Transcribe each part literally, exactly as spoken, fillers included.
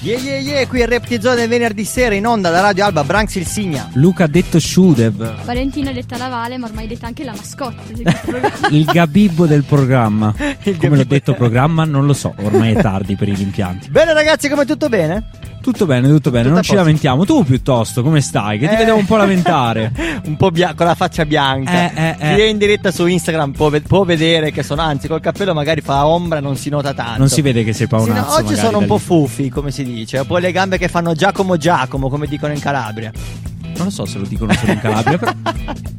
Yeah, yeah, yeah, qui è Rap di Zona venerdì sera in onda da Radio Alba, Branx il Signa, Luca detto Shudev, Valentina detta la Vale, ma ormai detta anche la mascotte il gabibbo del programma. Il come l'ho detto programma non lo so, ormai è tardi per i rimpianti. Bene ragazzi, come tutto bene? Tutto bene, tutto bene, tutto non ci lamentiamo. Tu piuttosto, come stai? Che eh. ti vediamo un po' lamentare. Un po' bia- con la faccia bianca. Eh, eh, eh. Chi è in diretta su Instagram può, ve- può vedere che sono, anzi col cappello magari fa ombra, non si nota tanto. Non si vede che sei paonazzo. Sì, no, oggi sono un po' fufi, come si dice. Poi le gambe che fanno Giacomo Giacomo, come dicono in Calabria. Non lo so se lo dicono solo in Calabria, però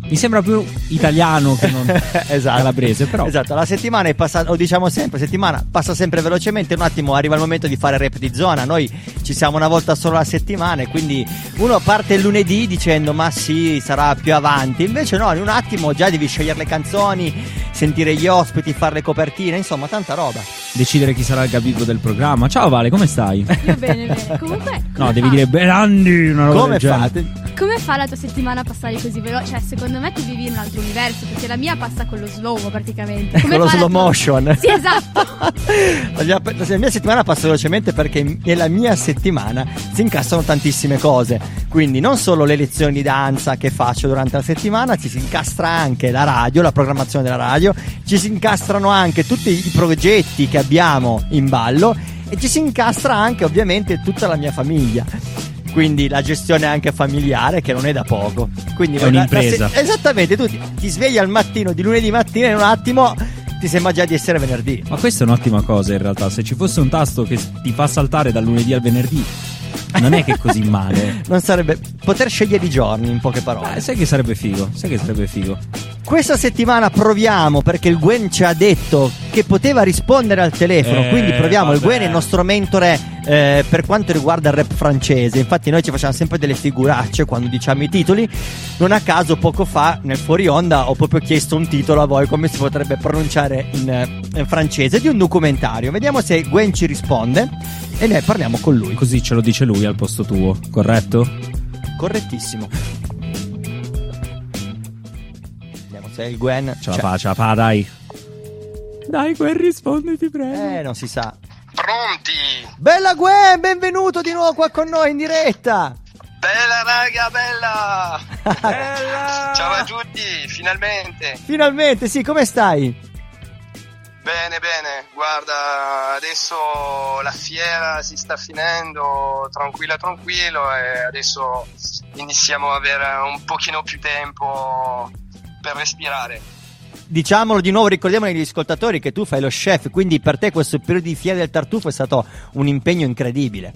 mi sembra più italiano che non esatto. Calabrese, però. Esatto, la settimana è passata, o diciamo sempre, settimana passa sempre velocemente. Un attimo, arriva il momento di fare Rap di Zona. Noi ci siamo una volta solo la settimana e quindi uno parte il lunedì dicendo ma sì, sarà più avanti. Invece no, in un attimo già devi scegliere le canzoni, sentire gli ospiti, fare le copertine, insomma tanta roba. Decidere chi sarà il gabibbo del programma. Ciao Vale, come stai? Io bene, bene. Comunque come no, fa? Devi dire Belandi, una roba come del fate? Genere. Come fa la tua settimana a passare così veloce? Cioè secondo me tu vivi in un altro universo, perché la mia passa con lo slow praticamente. Come con lo slow tua... motion. Sì, esatto. La mia settimana passa velocemente perché nella mia settimana si incassano tantissime cose. Quindi non solo le lezioni di danza che faccio durante la settimana, ci si incastra anche la radio, la programmazione della radio, ci si incastrano anche tutti i progetti che abbiamo in ballo e ci si incastra anche ovviamente tutta la mia famiglia, quindi la gestione anche familiare che non è da poco, quindi è un'impresa se- esattamente, tu ti, ti svegli al mattino di lunedì mattina e in un attimo ti sembra già di essere venerdì. Ma questa è un'ottima cosa in realtà, se ci fosse un tasto che ti fa saltare dal lunedì al venerdì non è che è così male. Non sarebbe poter scegliere i giorni, in poche parole. Beh, sai che sarebbe figo, sai che sarebbe figo. Questa settimana proviamo, perché il Gwen ci ha detto che poteva rispondere al telefono, eh, quindi proviamo, vabbè. Il Gwen è il nostro mentore eh, per quanto riguarda il rap francese. Infatti noi ci facciamo sempre delle figuracce quando diciamo i titoli. Non a caso poco fa nel fuori onda ho proprio chiesto un titolo a voi, come si potrebbe pronunciare in, in francese, di un documentario. Vediamo se Gwen ci risponde e ne parliamo con lui. Così ce lo dice lui al posto tuo, corretto? Correttissimo. Vediamo se il Gwen ce la fa, ce la fa, dai. Dai Gwen, rispondi ti prego. Eh, non si sa. Pronti? Bella Gwen, benvenuto di nuovo qua con noi in diretta. Bella raga, bella. Bella. Ciao a tutti, finalmente. Finalmente, sì, come stai? Bene, bene, guarda, adesso la fiera si sta finendo, tranquillo, tranquillo, e adesso iniziamo ad avere un pochino più tempo per respirare. Diciamolo di nuovo, ricordiamo agli ascoltatori che tu fai lo chef, quindi per te questo periodo di fiera del tartufo è stato un impegno incredibile.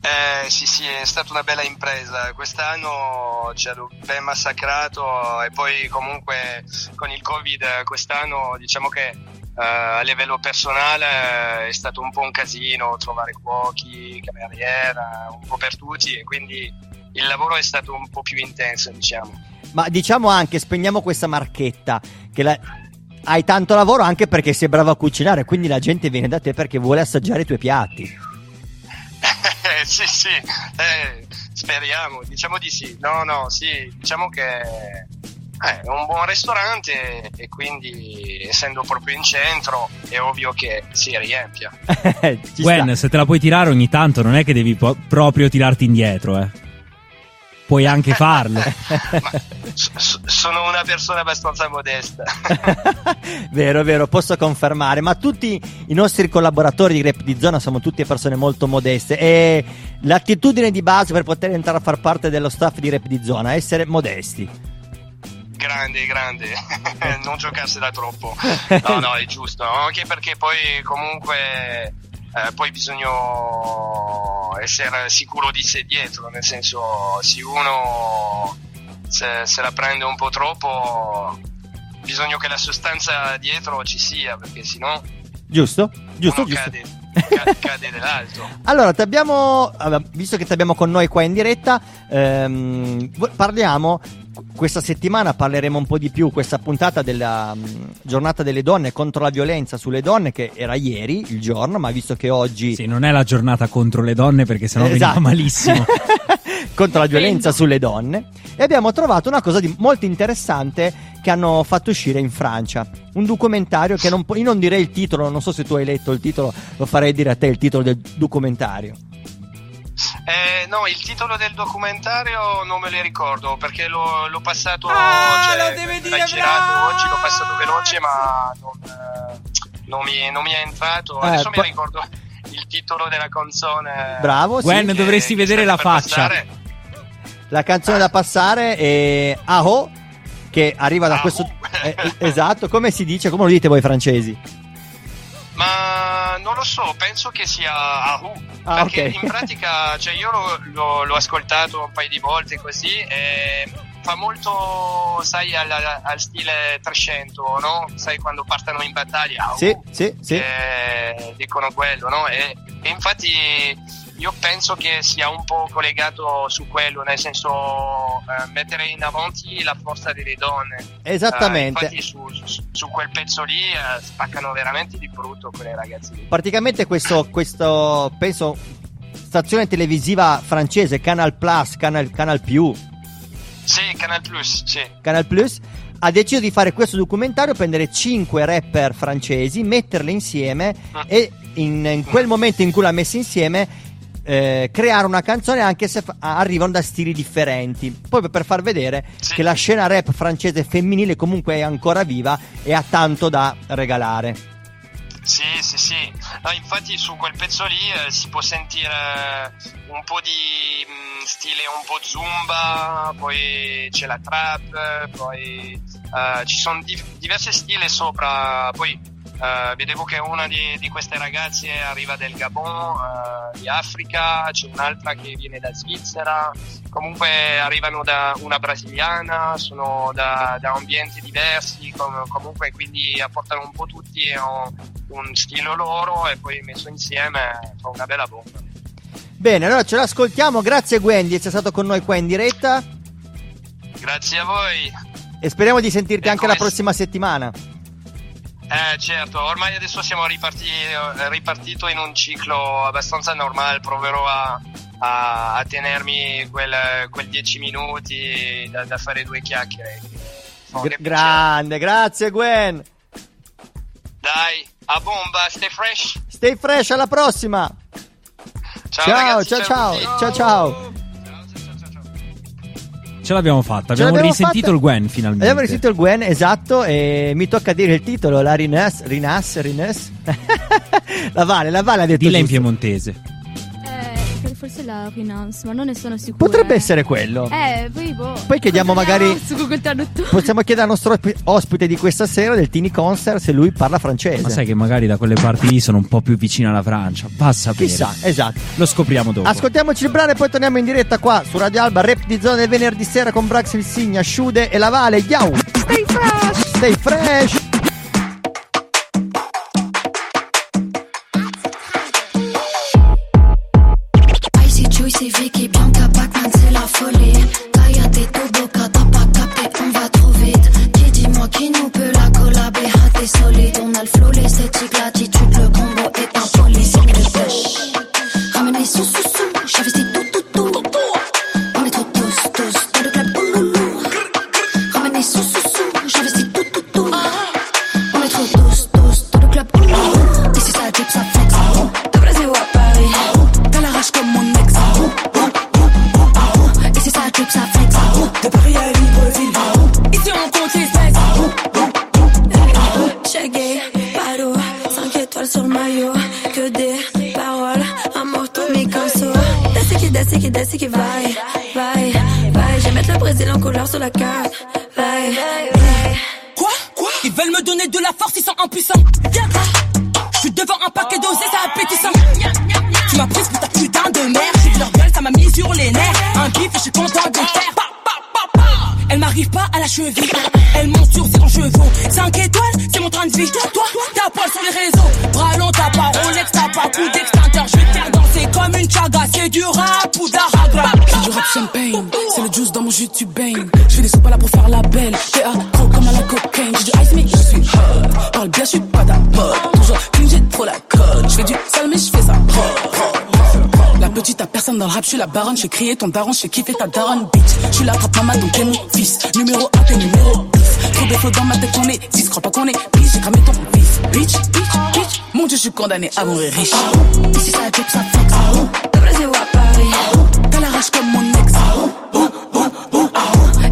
Eh sì sì, è stata una bella impresa, quest'anno ci hanno ben massacrato e poi comunque con il Covid quest'anno diciamo che eh, a livello personale è stato un po' un casino trovare cuochi, cameriera, un po' per tutti e quindi il lavoro è stato un po' più intenso diciamo. Ma diciamo anche, spegniamo questa marchetta, che la... hai tanto lavoro anche perché sei bravo a cucinare, quindi la gente viene da te perché vuole assaggiare i tuoi piatti. Sì, sì, eh, speriamo, diciamo di sì. No, no, sì, diciamo che eh, è un buon ristorante e quindi essendo proprio in centro è ovvio che si riempia. Gwen, se te la puoi tirare ogni tanto non è che devi po- proprio tirarti indietro, eh. Puoi anche farlo. Ma, so, sono una persona abbastanza modesta. Vero, vero, posso confermare. Ma tutti i nostri collaboratori di Rap di Zona sono tutte persone molto modeste. E l'attitudine di base per poter entrare a far parte dello staff di Rap di Zona è essere modesti. Grande, grande. Non giocarsela troppo. No, no, è giusto. Anche perché poi comunque... Eh, poi bisogna essere sicuro di sé dietro, nel senso se uno se, se la prende un po' troppo bisogna che la sostanza dietro ci sia, perché sennò giusto, giusto, uno giusto. Cade, cade, cade dell'alto. Allora t'abbiamo, visto che t'abbiamo con noi qua in diretta, ehm, parliamo questa settimana parleremo un po' di più, questa puntata della um, giornata delle donne contro la violenza sulle donne, che era ieri il giorno, ma visto che oggi... Sì, non è la giornata contro le donne perché sennò esatto. veniva malissimo. Contro la violenza sulle donne. E abbiamo trovato una cosa di molto interessante che hanno fatto uscire in Francia. Un documentario che non, io non direi il titolo, non so se tu hai letto il titolo, lo farei dire a te il titolo del documentario. Eh, no, il titolo del documentario non me lo ricordo perché l'ho, l'ho passato, ah, cioè, lo devi dire, l'hai girato oggi, l'ho passato veloce, ma non, non, mi, non mi è entrato. Adesso eh, mi pa- ricordo il titolo della canzone. Bravo, Gwen, sì, dovresti vedere la faccia. Passare. La canzone ah. da passare è Aho, che arriva da ah, questo. Uh. Esatto, come si dice? Come lo dite voi francesi? Ma non lo so, penso che sia Ahu, ah, perché okay. in pratica, cioè io l'ho, l'ho, l'ho ascoltato un paio di volte così e fa molto, sai, al, al stile trecento, no? Sai, quando partono in battaglia, Ahu, sì, sì, sì. E dicono quello, no? E, e infatti... Io penso che sia un po' collegato su quello, nel senso eh, mettere in avanti la forza delle donne. Esattamente. Eh, infatti su, su, su quel pezzo lì eh, spaccano veramente di brutto quelle ragazze lì. Praticamente questo, questo penso, stazione televisiva francese, Canal Plus, Canal, Canal Più. Sì, Canal Plus, sì. Canal Plus ha deciso di fare questo documentario, prendere cinque rapper francesi, metterle insieme mm. e in, in quel mm. momento in cui l'ha messa insieme... Eh, creare una canzone anche se f- arrivano da stili differenti, poi per far vedere sì. che la scena rap francese femminile comunque è ancora viva e ha tanto da regalare. Sì, sì, sì. No, infatti su quel pezzo lì eh, si può sentire un po' di mh, stile un po' zumba, poi c'è la trap, poi eh, ci sono di- diversi stili sopra, poi Uh, vedevo che una di, di queste ragazze arriva del Gabon, uh, di Africa, c'è un'altra che viene da Svizzera, comunque arrivano da una brasiliana, sono da, da ambienti diversi, com- comunque quindi apportano un po' tutti un, un stile loro e poi messo insieme fa una bella bomba. Bene, allora ce l'ascoltiamo, grazie Gwendy, sei stato con noi qua in diretta. Grazie a voi. E speriamo di sentirti e anche come... la prossima settimana. Eh certo, ormai adesso siamo ripartiti, ripartito in un ciclo abbastanza normale, proverò a, a, a tenermi quel, quel dieci minuti da, da fare due chiacchiere. G- grande, grazie Gwen! Dai, a bomba, stay fresh! Stay fresh, alla prossima! Ciao ciao ragazzi, ciao, ciao, ciao, ciao ciao! Ce l'abbiamo fatta, abbiamo l'abbiamo risentito fatta. Il Gwen finalmente. Abbiamo risentito il Gwen, esatto, e mi tocca dire il titolo, la Rinas, Rinas, Rinas. La Vale, la Vale ha detto. Dilla in piemontese. Eh, forse la Rinas, ma non ne sono sicuro. Potrebbe eh. essere quello. Eh, poi boh. Poi chiediamo magari su Google Traduttore. Possiamo chiedere al nostro ospite di questa sera del Tini Concert se lui parla francese. Ma sai che magari da quelle parti lì sono un po' più vicina alla Francia, passa bene. Chissà, esatto. Lo scopriamo dopo. Ascoltiamoci il brano e poi torniamo in diretta qua su Radio Alba, Rap di Zona del venerdì sera con Brax Vissigna, Sciude e La Vale. Yow! Stay fresh! Stay fresh! Toi, ta poil sur les réseaux, bras long, ta parole, ex, ta parole, coup d'extincteur, je vais te faire danser. c'est comme une chaga, c'est du rap ou d'aragra. J'ai du rap champagne, c'est le juice dans mon jus tu baignes. Je fais des soupes là pour faire la belle, t'es accro comme à la cocaine. J'ai du ice mais je suis hot, parle bien je suis pas ta pote. Toujours clean j'ai trop la cote, je fais du sale mais je fais ça propre. La petite à personne dans le rap, je suis la baronne, je criais ton daron, je kiffé ta daronne bitch. Je suis la trappe maman donc t'es mon fils, numéro un t'es numéro dix. Trop défaut dans ma tête on est dix, crois pas qu'on est bitch, j'ai cramé ton pif, bitch, bitch, bitch. Mon Dieu je suis condamné à mourir riche. Ici ça job ça fuck, de Brésil à Paris, t'as la rage comme mon ex.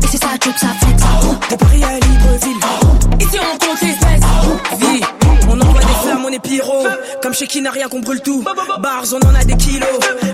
Ici ça job ça fuck, de Paris à Libreville, ici on compte les fesses, vie. On envoie des flammes, on est pyro. Comme chez qui n'a rien qu'on brûle tout. Bars, on en a des kilos.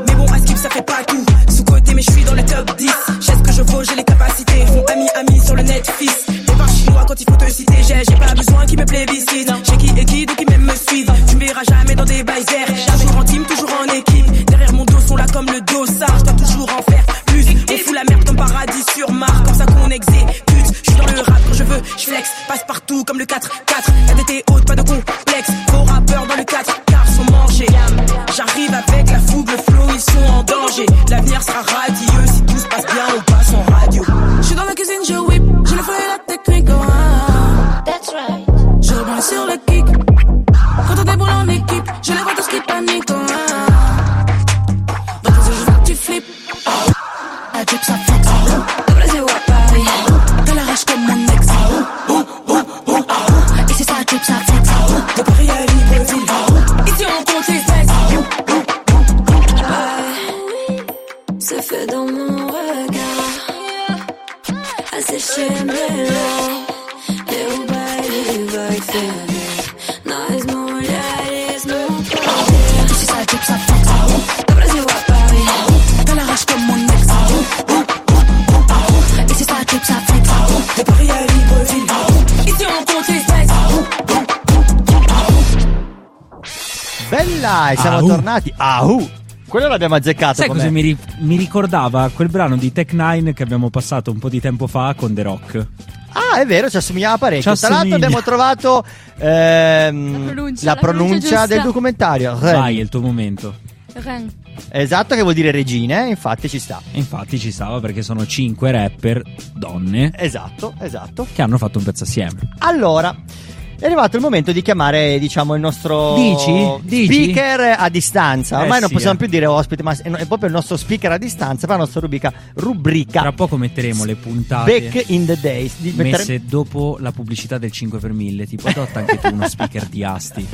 Mais bon, à skip, ça fait pas tout. Sous-côté, mais je suis dans le top dix. J'ai ce que je vaux, j'ai les capacités. Font amis, amis sur le Netflix. Départ chinois quand il faut te citer. J'ai, j'ai pas besoin qu'ils me plébiscitent. J'ai qui et qui, donc ils m'aiment me suivre. Tu me verras jamais dans des bails airs. Toujours en team, toujours en équipe. Derrière mon dos, sont là comme le dos. Ça, je dois toujours en faire plus. On fout la merde comme paradis sur Mars. Comme ça qu'on exécute. Je suis dans le rap quand je veux, je flex. Passe partout comme le quatre quatre. La D T haute, pas de complexe. Vos rappeurs dans le quatre quarts sont mangés. J'arrive avec la fougue, le flow, ils sont en danger. L'avenir sera radieux si tout se passe bien, on passe en radio. Je suis dans la cuisine, je whip, je le flow et la technique. Oh, ah. That's right. Je rebondis sur le kick. Quand on déboule en équipe, je les vois tous qui paniquent. Oh, ah. Dans le jeu, je vois que tu flippes. Oh, ah. La jupe, ça fuck. Oh, de Brésil à Paris. Oh, comme mon ex. Oh, oh, oh, oh. Ici ça drip, ça flex. Oh, de Paris à Libreville. Oh, ici on compte les fesses. Oh, oh, oh, oh. Ouais, se fait dans mon regard. Asséché mes larmes. Et au bail, il va y faire. Nice, mon réalisme, mon corps. Ici ça drip, ça flex. Oh, de Brésil à Paris. Oh, t'as la rage comme mon ex. Oh, oh, oh, oh. Ici ça drip, ça flex. De Paris à Libreville, ici on compte les fesses. Bella, e siamo Ahu. tornati. Ahu. Quello l'abbiamo azzeccato. Sai com'è? Cosa mi, ri- mi ricordava? Quel brano di Tech nine che abbiamo passato un po' di tempo fa con The Rock. Ah, è vero, ci assomigliava parecchio. Tra l'altro abbiamo trovato ehm, la pronuncia, la la pronuncia del documentario. Vai, è il tuo momento. Ren. Esatto, che vuol dire regine, infatti ci sta. Infatti ci stava perché sono cinque rapper donne. Esatto, esatto. Che hanno fatto un pezzo assieme. Allora, è arrivato il momento di chiamare, diciamo, il nostro Dici? Dici? speaker a distanza. Ormai eh non sì, possiamo eh. più dire ospite, ma è proprio il nostro speaker a distanza per la nostra rubrica, rubrica. Tra poco metteremo le puntate Back in the Days di messe mettere... dopo la pubblicità del cinque per mille. Tipo adotta anche tu uno speaker di Asti.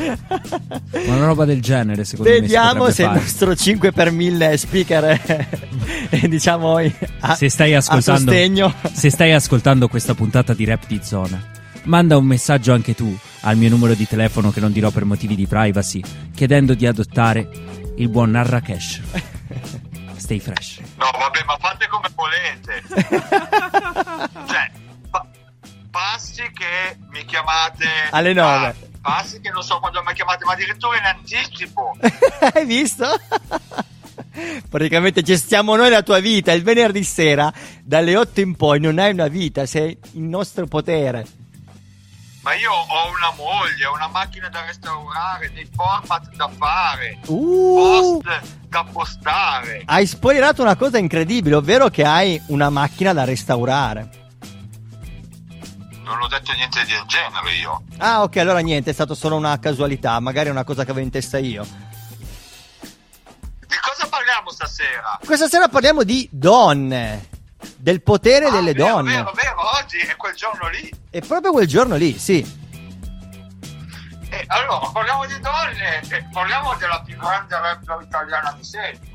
Una roba del genere, secondo Vediamo me. Vediamo se fare. il nostro cinque per mille speaker eh, diciamo a, se stai ascoltando, a sostegno. Se stai ascoltando questa puntata di Rap di Zona, manda un messaggio anche tu al mio numero di telefono, che non dirò per motivi di privacy, chiedendo di adottare il buon Narrakesh. Stay fresh. No, vabbè, ma fate come volete. Cioè, pa- passi che mi chiamate alle nove. Ah, passi che non so quando mi chiamate, ma addirittura in anticipo. Hai visto? Praticamente gestiamo noi la tua vita. Il venerdì sera, dalle otto in poi, non hai una vita, sei in nostro potere. Ma io ho una moglie, una macchina da restaurare, dei format da fare, uh, post da postare. Hai spoilerato una cosa incredibile, ovvero che hai una macchina da restaurare. Non ho detto niente del genere io. Ah, ok, allora niente, è stato solo una casualità, magari è una cosa che avevo in testa io. Di cosa parliamo stasera? Questa sera parliamo di donne. Del potere ah, delle vero, donne. Vero, vero, oggi è quel giorno lì. È proprio quel giorno lì, sì. Eh, allora, parliamo di donne e parliamo della più grande rapper italiana di sempre.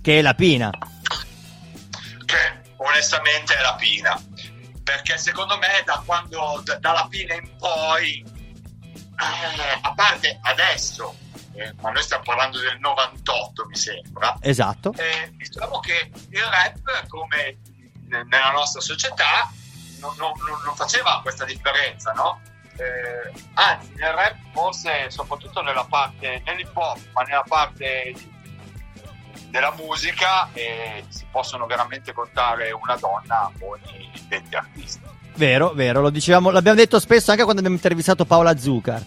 Che è la Pina. Che onestamente è la Pina. Perché secondo me da quando, d- dalla Pina in poi, eh, a parte adesso, eh, ma noi stiamo parlando del novantotto mi sembra. Esatto. Eh, diciamo che il rap, come nella nostra società, non, non, non faceva questa differenza, no? Eh, anzi, nel rap forse, soprattutto nella parte, nell'hip hop, ma nella parte della musica, eh, si possono veramente contare una donna ogni venti artisti. Vero, vero, lo dicevamo, l'abbiamo detto spesso anche quando abbiamo intervistato Paola Zucar.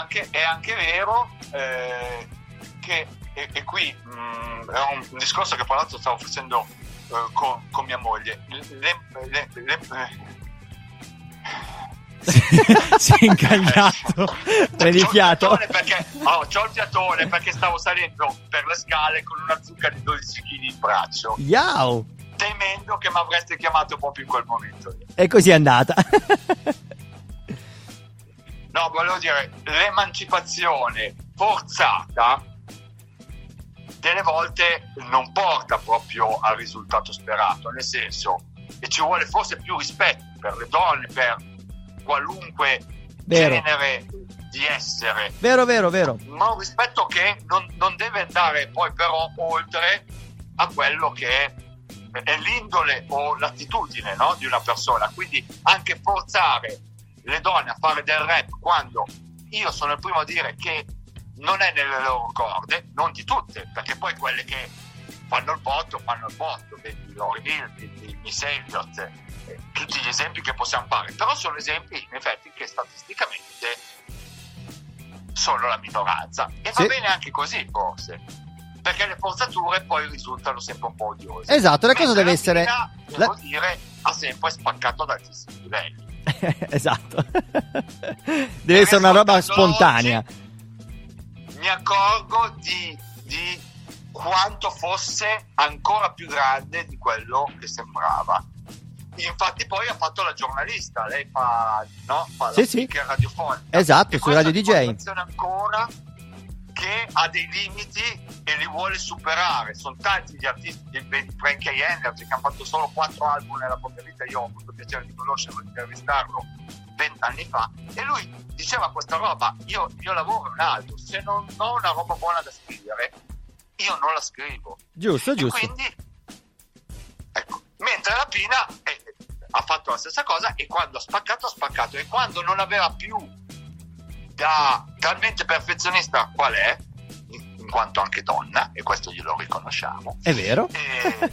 anche, è anche vero eh, che, e, e qui mh, è un discorso che tra l'altro stavo facendo eh, con, con mia moglie, le, le, le, le, si è incagliato predichiato eh, perché allora, c'ho il piatone perché stavo salendo per le scale con una zucca di dodici chili in braccio. Yow. Temendo che mi avreste chiamato proprio in quel momento, e così è andata. No, volevo dire, l'emancipazione forzata delle volte non porta proprio al risultato sperato, nel senso, e ci vuole forse più rispetto per le donne, per qualunque vero. genere di essere, vero vero vero ma un rispetto che non, non deve andare poi però oltre a quello che è, è l'indole o l'attitudine, no, di una persona. Quindi anche forzare le donne a fare del rap, quando io sono il primo a dire che non è nelle loro corde, non di tutte, perché poi quelle che fanno il botto fanno il botto, vedi Lauryn Hill, vedi Missy Elliott, tutti gli esempi che possiamo fare, però sono esempi in effetti che statisticamente sono la minoranza, e sì. va bene anche così forse, perché le forzature poi risultano sempre un po' odiose. Esatto, la cosa deve essere la... devo dire, ha sempre spaccato ad altissimi livelli. Esatto. Deve e essere una roba spontanea. Oggi, mi accorgo di, di quanto fosse ancora più grande di quello che sembrava. Infatti poi ha fatto la giornalista, lei fa, no? Fa sì, la sì. radiofonica. Esatto, e su Radio D J. Ancora che ha dei limiti e li vuole superare. Sono tanti gli artisti di Frankie Hi-N R G che hanno fatto solo quattro album nella propria vita. Io ho avuto piacere di conoscerlo, di intervistarlo vent'anni fa, e lui diceva questa roba: io, io lavoro un altro, se non ho una roba buona da scrivere io non la scrivo. Giusto, giusto. E quindi ecco, mentre la Pina eh, ha fatto la stessa cosa, e quando ha spaccato ha spaccato, e quando non aveva più da talmente perfezionista qual è, in quanto anche donna, e questo glielo riconosciamo, è vero, e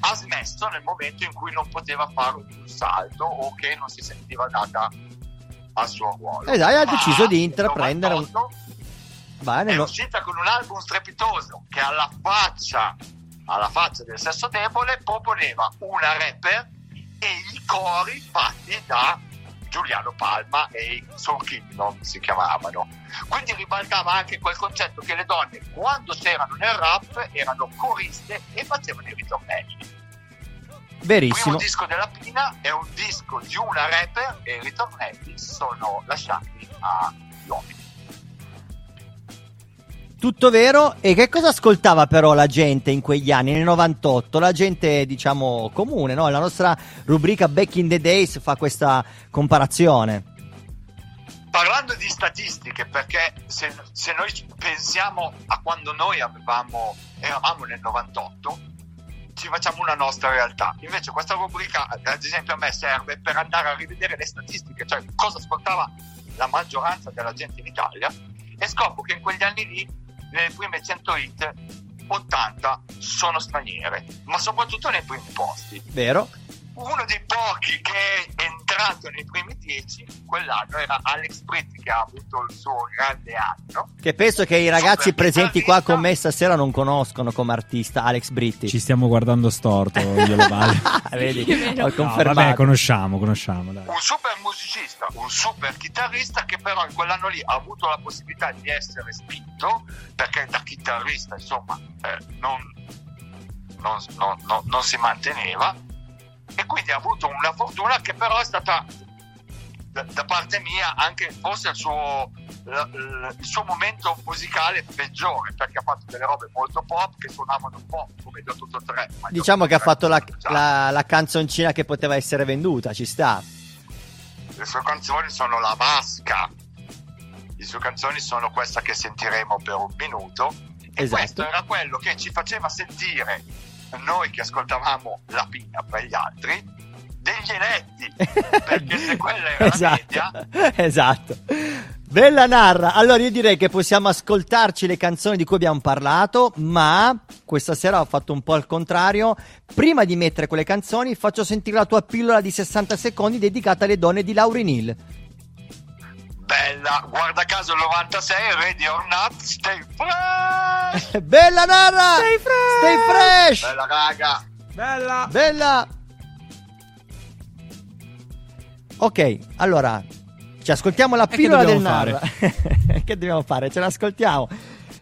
ha smesso nel momento in cui non poteva fare un salto o che non si sentiva data al suo ruolo, e dai, ha Ma deciso di intraprendere un... Vai, è uscita con un album strepitoso che alla faccia alla faccia del sesso debole proponeva una rapper e i cori fatti da Giuliano Palma e i Sorkingdom si chiamavano. Quindi ribaltava anche quel concetto che le donne, quando c'erano nel rap, erano coriste e facevano i ritornelli. Verissimo. Il primo disco della Pina è un disco di una rapper e i ritornelli sono lasciati agli uomini. Tutto vero. E che cosa ascoltava però la gente in quegli anni, nel novantotto? La gente, diciamo, comune, no? La nostra rubrica Back in the Days fa questa comparazione. Parlando di statistiche, perché se, se noi pensiamo a quando noi avevamo, eravamo nel novantotto, ci facciamo una nostra realtà. Invece questa rubrica, ad esempio, a me serve per andare a rivedere le statistiche, cioè cosa ascoltava la maggioranza della gente in Italia, e scopro che in quegli anni lì nelle prime cento hit ottanta sono straniere, ma soprattutto nei primi posti. Vero. Uno dei pochi che è entrato nei primi dieci quell'anno era Alex Britti, che ha avuto il suo grande anno, che penso che i ragazzi presenti qua con me stasera non conoscono come artista Alex Britti. Ci stiamo guardando storto, glielo vale. Vedi, ho confermato. No, vabbè, conosciamo, conosciamo dai. Un super musicista, un super chitarrista, che però in quell'anno lì ha avuto la possibilità di essere spinto, perché da chitarrista insomma eh, non, non, non, non, non si manteneva, e quindi ha avuto una fortuna che però è stata da, da parte mia anche forse il suo, il suo momento musicale peggiore, perché ha fatto delle robe molto pop che suonavano un po' come otto otto tre, diciamo che ha fatto la, la, la canzoncina che poteva essere venduta, ci sta. Le sue canzoni sono La Vasca, le sue canzoni sono questa che sentiremo per un minuto, e esatto. Questo era quello che ci faceva sentire noi che ascoltavamo la Pina per gli altri degli eletti, perché se quella era esatto, la media. Esatto, bella narra. Allora io direi che possiamo ascoltarci le canzoni di cui abbiamo parlato, ma questa sera ho fatto un po' al contrario: prima di mettere quelle canzoni faccio sentire la tua pillola di sessanta secondi dedicata alle donne di Lauryn Hill. bella, guarda caso il novantasei, Ready or Not, Stay Fresh. Bella Narra, Stay Fresh, Stay Fresh. Bella raga, bella, bella. Ok, allora ci ascoltiamo la pillola del Narra. Che dobbiamo fare? Ce l'ascoltiamo.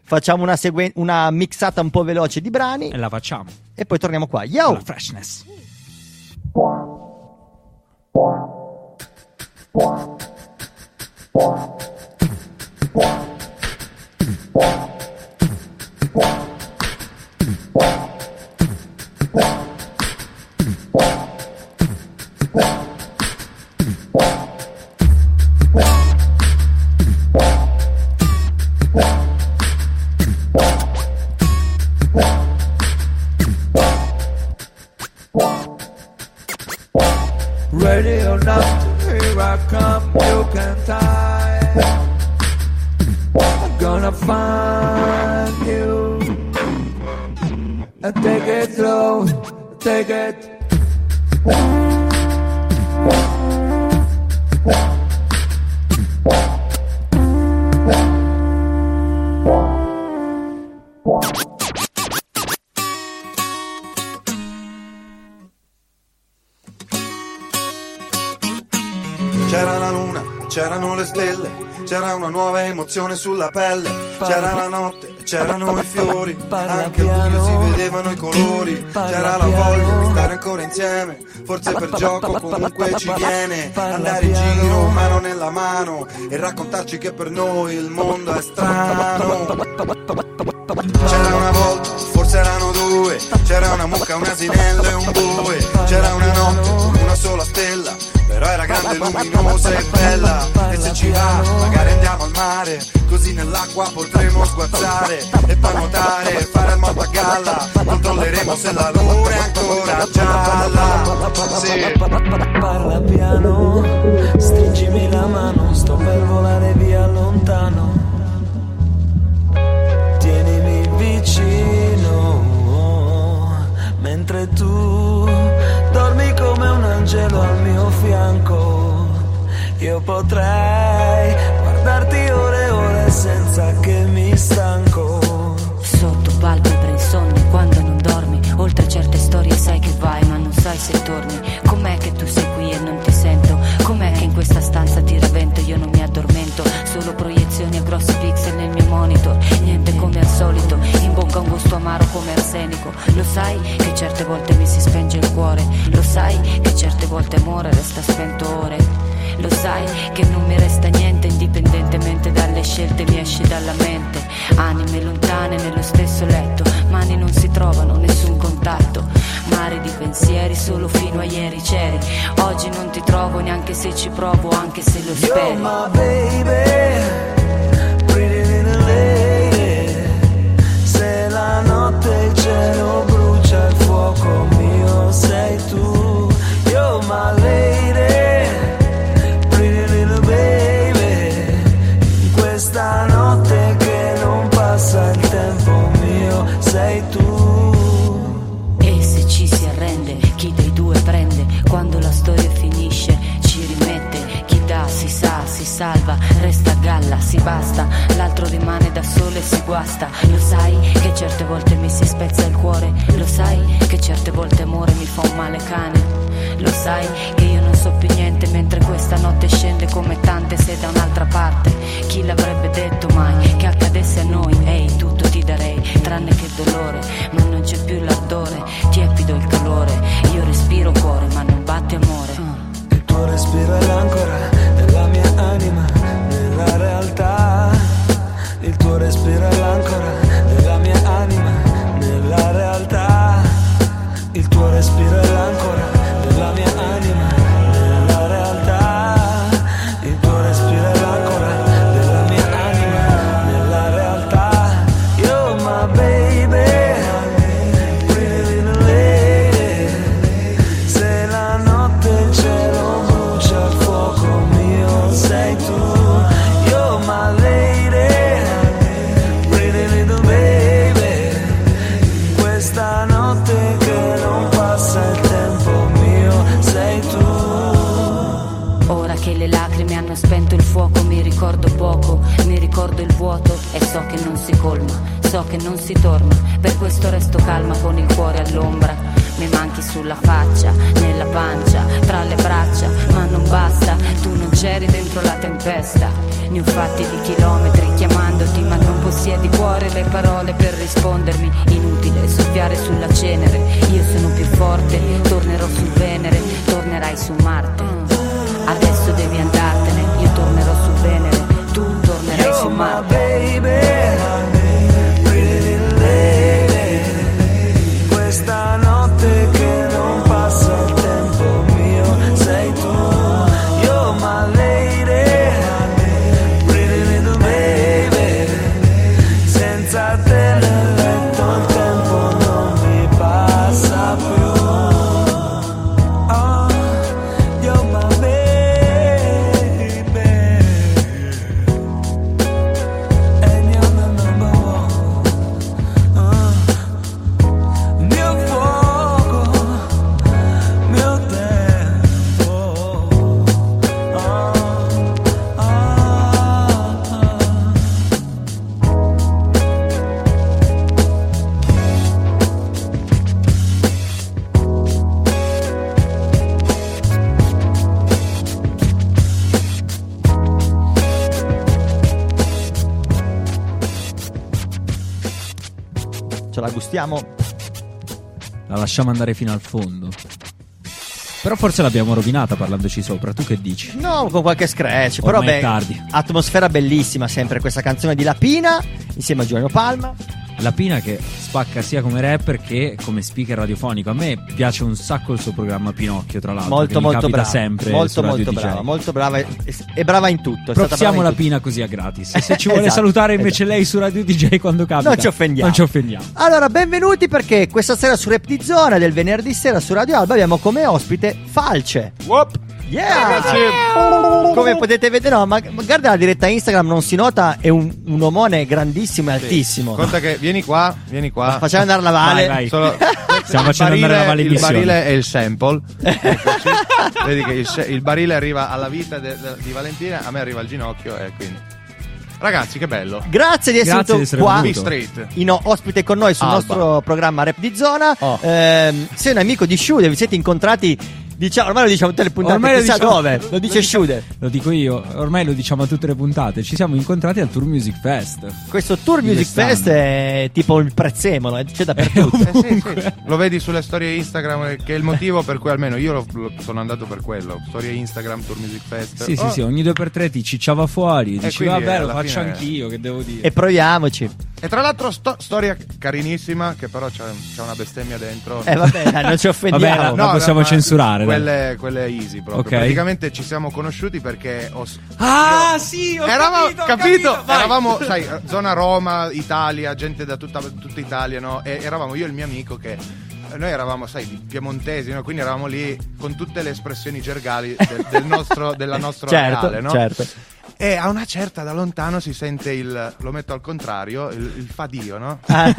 Facciamo una, seguen- una mixata un po' veloce di brani e la facciamo. E poi torniamo qua. Yo! La freshness. Sulla pelle c'era la notte, c'erano i fiori, anche al buio si vedevano i colori, c'era la voglia di stare ancora insieme, forse per gioco comunque ci viene, andare in giro mano nella mano e raccontarci che per noi il mondo è strano. C'era una volta, forse erano due, c'era una mucca, un asinello e un bue, c'era una notte con una sola stella, però era grande, luminosa e bella. E se ci va, magari andiamo al mare, così nell'acqua potremo sguazzare e poi nuotare e fare il moto a galla. Controlleremo se la luna è ancora gialla. Sì. Parla piano, stringimi la mano, sto per volare via lontano. Tienimi vicino, mentre tu dormi come un angelo al mio fianco. Io potrei guardarti ore e ore senza che mi stanco. Sotto palpebre insonni quando non dormi, oltre certe storie sai che vai ma non sai se torni. Com'è che tu sei qui e non ti sento? Com'è che in questa stanza ti ravento, io non mi addormento? Solo proiezioni a grossi pixel nel mio monitor, niente come al solito, in bocca un gusto amaro come arsenico. Lo sai che certe volte mi si spenge il cuore, lo sai che certe volte amore resta spento ore, lo sai che non mi resta niente indipendentemente dalle scelte, mi esce dalla mente. Anime lontane nello stesso letto, mani non si trovano, nessun contatto, mare di pensieri, solo fino a ieri c'eri, oggi non ti trovo neanche se ci provo, anche se lo speri. You're my baby, pretty little lady. Se la notte il cielo brucia, il fuoco mio sei tu. You're my lady, pretty little baby. Questa notte che non passa il tempo mio sei tu. E se ci si arrende, chi dei due prende? Quando la storia finisce ci rimette, chi dà si sa, si salva, resta a galla, si basta, l'altro rimane da solo e si guasta. Lo sai che certe volte mi si spezza il cuore, lo sai che certe volte amore mi fa un male cane, lo sai che io non so più niente mentre questa notte scende come tante se da un'altra parte. Chi l'avrebbe detto mai che accadesse a noi? Ehi, tutto ti darei tranne che il dolore, ma non c'è più l'ardore, tiepido il calore, io respiro cuore ma non batte amore. Il tuo respiro è l'ancora della mia anima nella realtà, il tuo respiro è l'ancora della mia anima nella realtà, il tuo respiro è l'ancora la mia anima nella realtà, il tuo respiro è l'ancora della mia anima nella realtà. You're my baby, pretty little lady. Se la non si colma, so che non si torna, per questo resto calma con il cuore all'ombra. Mi manchi sulla faccia, nella pancia, tra le braccia, ma non basta, tu non c'eri dentro la tempesta. Ne ho fatti di chilometri chiamandoti, ma non possiedi cuore le parole per rispondermi. Inutile soffiare sulla cenere, io sono più forte, tornerò su Venere, tornerai su Marte. Adesso devi andartene, io tornerò su Venere, tu tornerai su Marte. Questa notte che non passa il tempo mio sei tu, you're my lady, pretty little baby, senza te nel letto il tempo non mi passa più, oh, you're my baby, and you're the number one, oh. Gustiamo. La lasciamo andare fino al fondo. Però forse l'abbiamo rovinata parlandoci sopra. Tu che dici? No, con qualche scratch. Ormai però beh, è tardi. Atmosfera bellissima sempre questa canzone di Lapina insieme a Giuliano Palma. Lapina che spacca sia come rapper che come speaker radiofonico. A me piace un sacco il suo programma Pinocchio, tra l'altro. Molto molto brava, sempre molto molto brava, molto brava e brava in tutto. Profiamo Lapina così a gratis. Se ci vuole esatto, salutare invece esatto. Lei su Radio D J quando capita. Non ci offendiamo. Non ci offendiamo. Allora, benvenuti, perché questa sera su Rap di Zona del venerdì sera su Radio Alba abbiamo come ospite Falce. Wop. Yeah. Yeah. Come potete vedere, no, ma guarda la diretta Instagram, non si nota, è un, un omone grandissimo e sì. altissimo. Conta che vieni qua, vieni qua. Ma facciamo andare la Vale. Vai, vai. Solo... Stiamo facendo barile, andare la Vale. Il barile è il sample. Eccoci. Vedi che il, il barile arriva alla vita de, de, di Valentina, a me arriva al ginocchio e quindi. Ragazzi, che bello. Grazie di essere venuto qua in ospite con noi sul Alba. Nostro programma Rap di Zona. Oh. Eh, sei un amico di Shude, vi siete incontrati. Diciamo, ormai lo diciamo a tutte le puntate, ormai lo diciamo, dove? Lo dice Shude. Lo dico io, ormai lo diciamo a tutte le puntate. Ci siamo incontrati al Tour Music Fest. Questo Tour Music Fest è tipo il prezzemolo, c'è dappertutto. Eh, sì, sì. Lo vedi sulle storie Instagram, che è il motivo per cui almeno io lo, lo, sono andato per quello. Storie Instagram, Tour Music Fest. Sì, oh. sì, sì, ogni due per tre ti cicciava fuori, dicevi vabbè, lo faccio fine... anch'io, che devo dire. E proviamoci. E tra l'altro sto, storia carinissima, che però c'è, c'è una bestemmia dentro. Eh vabbè, dai, non ci offendiamo. Vabbè, no, no, possiamo no, censurare. Quelle, quelle easy proprio. Okay. Praticamente ci siamo conosciuti perché ho, ah io, sì, ho eravamo, capito, capito, capito eravamo, sai, zona Roma, Italia, gente da tutta, tutta Italia, no? E eravamo io e il mio amico che noi eravamo, sai, piemontesi, no? Quindi eravamo lì con tutte le espressioni gergali del, del nostro, della nostra certo, reale, no? Certo. E a una certa da lontano si sente il, lo metto al contrario, il, il fadio, no? Ah.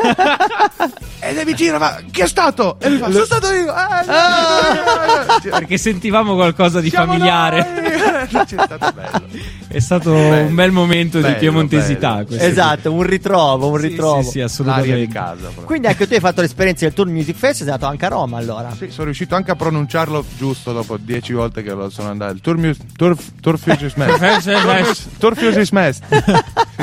E devi girare, ma chi è stato? E lui fa, lo... sono stato io! Ah, ah. Perché sentivamo qualcosa di siamo familiare. È stato bello. È stato bello. Un bel momento bello, di piemontesità. Esatto, un ritrovo, un ritrovo. Sì, sì, sì, assolutamente. L'aria di casa. Proprio. Quindi anche tu hai fatto l'esperienza del Tour Music Fest, sei andato anche a Roma allora. Sì, sono riuscito anche a pronunciarlo giusto dopo dieci volte che lo sono andato. Il Tour Music Fest. Torfiosis Mest. Sì,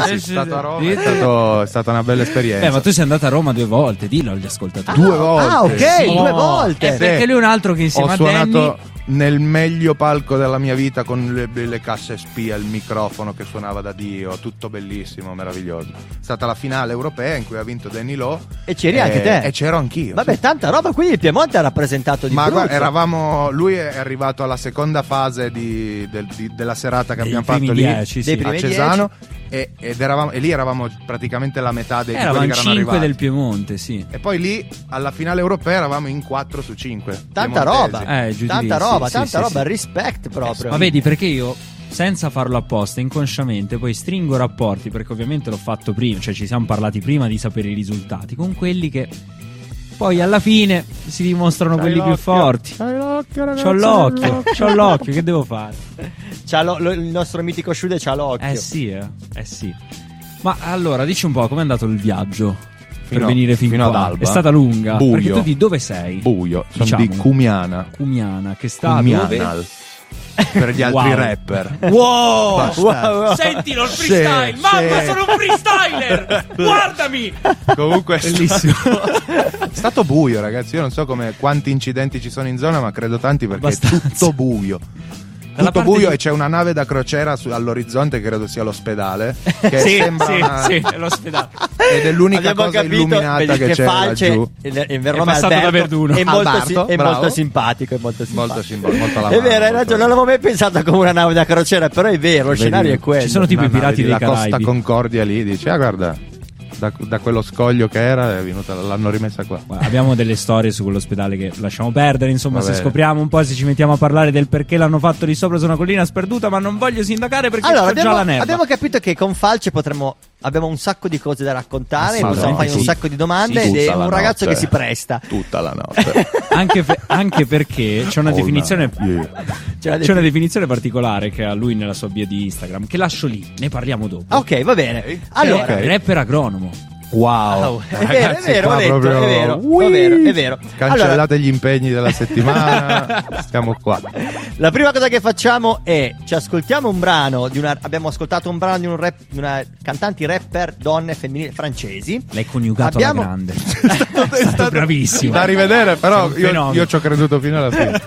sì, è stato a Roma, è, stato, è stata una bella esperienza. Eh, ma tu sei andato a Roma due volte, dillo agli ascoltatori. Ah, due volte. Ah, ok, sì. Due volte. Sì. Perché lui è un altro che insieme ho a suonato Danny... nel meglio palco della mia vita, con le belle casse spia, il microfono che suonava da Dio, tutto bellissimo, meraviglioso. È stata la finale europea in cui ha vinto Danny Low. E c'eri e, anche te? E c'ero anch'io. Vabbè, sì. Tanta roba, quindi il Piemonte ha rappresentato di ma brutto. Ma eravamo, lui è arrivato alla seconda fase di, del, di, della serata che dei abbiamo fatto dieci, lì sì. a Cesano e, ed eravamo, e lì eravamo praticamente la metà dei quelli che erano cinque arrivati del Piemonte, sì. E poi lì alla finale europea eravamo in quattro su cinque. Tanta roba, eh, tanta roba. Roba, sì, tanta sì, roba, sì. Respect proprio. Ma vedi, perché io, senza farlo apposta, inconsciamente poi stringo rapporti, perché ovviamente l'ho fatto prima, cioè ci siamo parlati prima di sapere i risultati, con quelli che poi alla fine si dimostrano c'hai quelli l'occhio. Più forti. C'hai l'occhio, ragazzi, c'ho l'occhio, l'occhio. C'ho l'occhio, che devo fare? C'ha lo, lo, il nostro mitico Shude c'ha l'occhio. Eh sì, eh, eh sì. Ma allora, dici un po', com'è andato il viaggio fino, per venire fin fino qua? Ad Alba? È stata lunga. Buio. Perché tu di dove sei? Buio, sono diciamo. di Cumiana. Cumiana, che sta dove? Per gli altri wow. rapper. Wow, wow. Sentilo il freestyle. Sì, mamma, sì. sono un freestyler. Guardami. Comunque è bellissimo. Stato, è stato buio, ragazzi. Io non so come quanti incidenti ci sono in zona, ma credo tanti, perché abbastanza. È tutto buio. Tutto buio di... e c'è una nave da crociera su, all'orizzonte, che credo sia l'ospedale. Che sì, sembra sì, una... sì, è l'ospedale. Ed è l'unica Abbiamo cosa capito, illuminata che, che c'è laggiù. È passato da Verduno. È molto, Alberto, si, è molto simpatico. È molto simpatico. Molto molto mano, è vero, hai ragione. Non l'avevo mai pensato come una nave da crociera, però è vero, lo scenario è quello. Ci sono tipo i pirati della Costa Concordia lì, dice, ah guarda. Da, da quello scoglio che era è venuta, l'hanno rimessa qua. Guarda, abbiamo delle storie su quell'ospedale che lasciamo perdere, insomma. Vabbè. Se scopriamo un po', se ci mettiamo a parlare del perché l'hanno fatto lì sopra su una collina sperduta, ma non voglio sindacare perché allora, abbiamo, già la nerva. Abbiamo capito che con Falce potremmo abbiamo un sacco di cose da raccontare, possiamo fare un sacco di domande, sì, ed è un ragazzo notte. Che si presta tutta la notte. anche, fe- anche perché c'è una, oh, definizione, no. yeah. c'è, una defin- c'è una definizione particolare che ha lui nella sua bio di Instagram, che lascio lì, ne parliamo dopo. Ok, va bene. Allora, okay. Rapper agronomo. Wow, è vero, è vero, è vero, è vero, è vero, è vero. Cancellate allora. Gli impegni della settimana. Siamo qua. La prima cosa che facciamo è ci ascoltiamo un brano di una. Abbiamo ascoltato un brano di un rap, di una cantanti rapper donne femminili francesi. L'hai coniugato abbiamo... alla grande. è stato, è stato bravissimo. Da rivedere, però io, io ci ho creduto fino alla fine.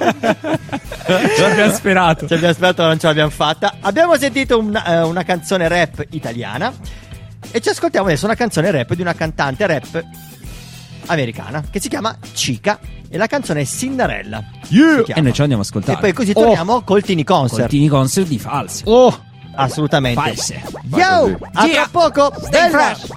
ci abbiamo sperato. Ci abbiamo sperato, ma non ce l'abbiamo fatta. Abbiamo sentito una, una canzone rap italiana. E ci ascoltiamo adesso una canzone rap di una cantante rap americana che si chiama Chica, e la canzone è Cinderella. Yeah. E noi ce l'andiamo a ascoltare. E poi così torniamo oh. col Tini Concert. Col Tini Concert di False. Oh, assolutamente. False. Yo, yeah. a tra poco. Stay Bella. Fresh.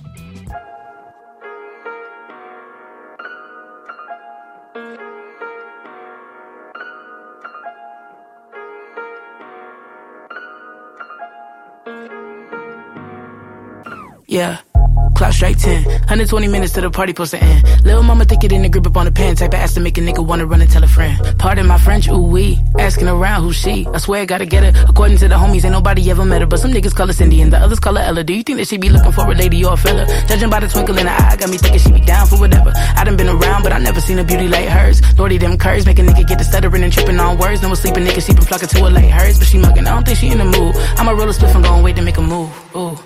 Yeah, clock strike ten. one hundred twenty minutes to the party supposed to end. Lil' mama thick it in the grip up on the pen. Type of ass to make a nigga wanna run and tell a friend. Pardon my French, ooh wee. Asking around who she. I swear I gotta get her. According to the homies, ain't nobody ever met her. But some niggas call her Cindy and the others call her Ella. Do you think that she be looking for a lady or a fella? Judging by the twinkle in her eye, got me thinking she be down for whatever. I done been around, but I never seen a beauty like hers. Lordy, them curves make a nigga get to stuttering and tripping on words. No sleeping nigga, she been flocking to her like hers. But she mugging, I don't think she in the mood. I'ma roll a spliff and go and wait to make a move. Ooh.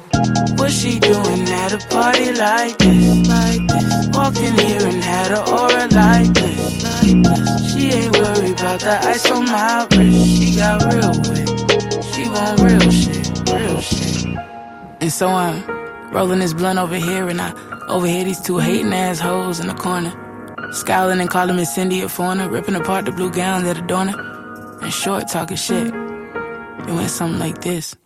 What she doing at a party like this? Like this. Walked in here and had an aura like this. Like this. She ain't worried about the ice on my wrist. She got real with. She want real shit, real shit. And so I'm rolling this blunt over here, and I overhear these two hating assholes in the corner, scowling and calling Miss Cindy a foreigner, ripping apart the blue gown that adorn her, and short talking shit. It went something like this.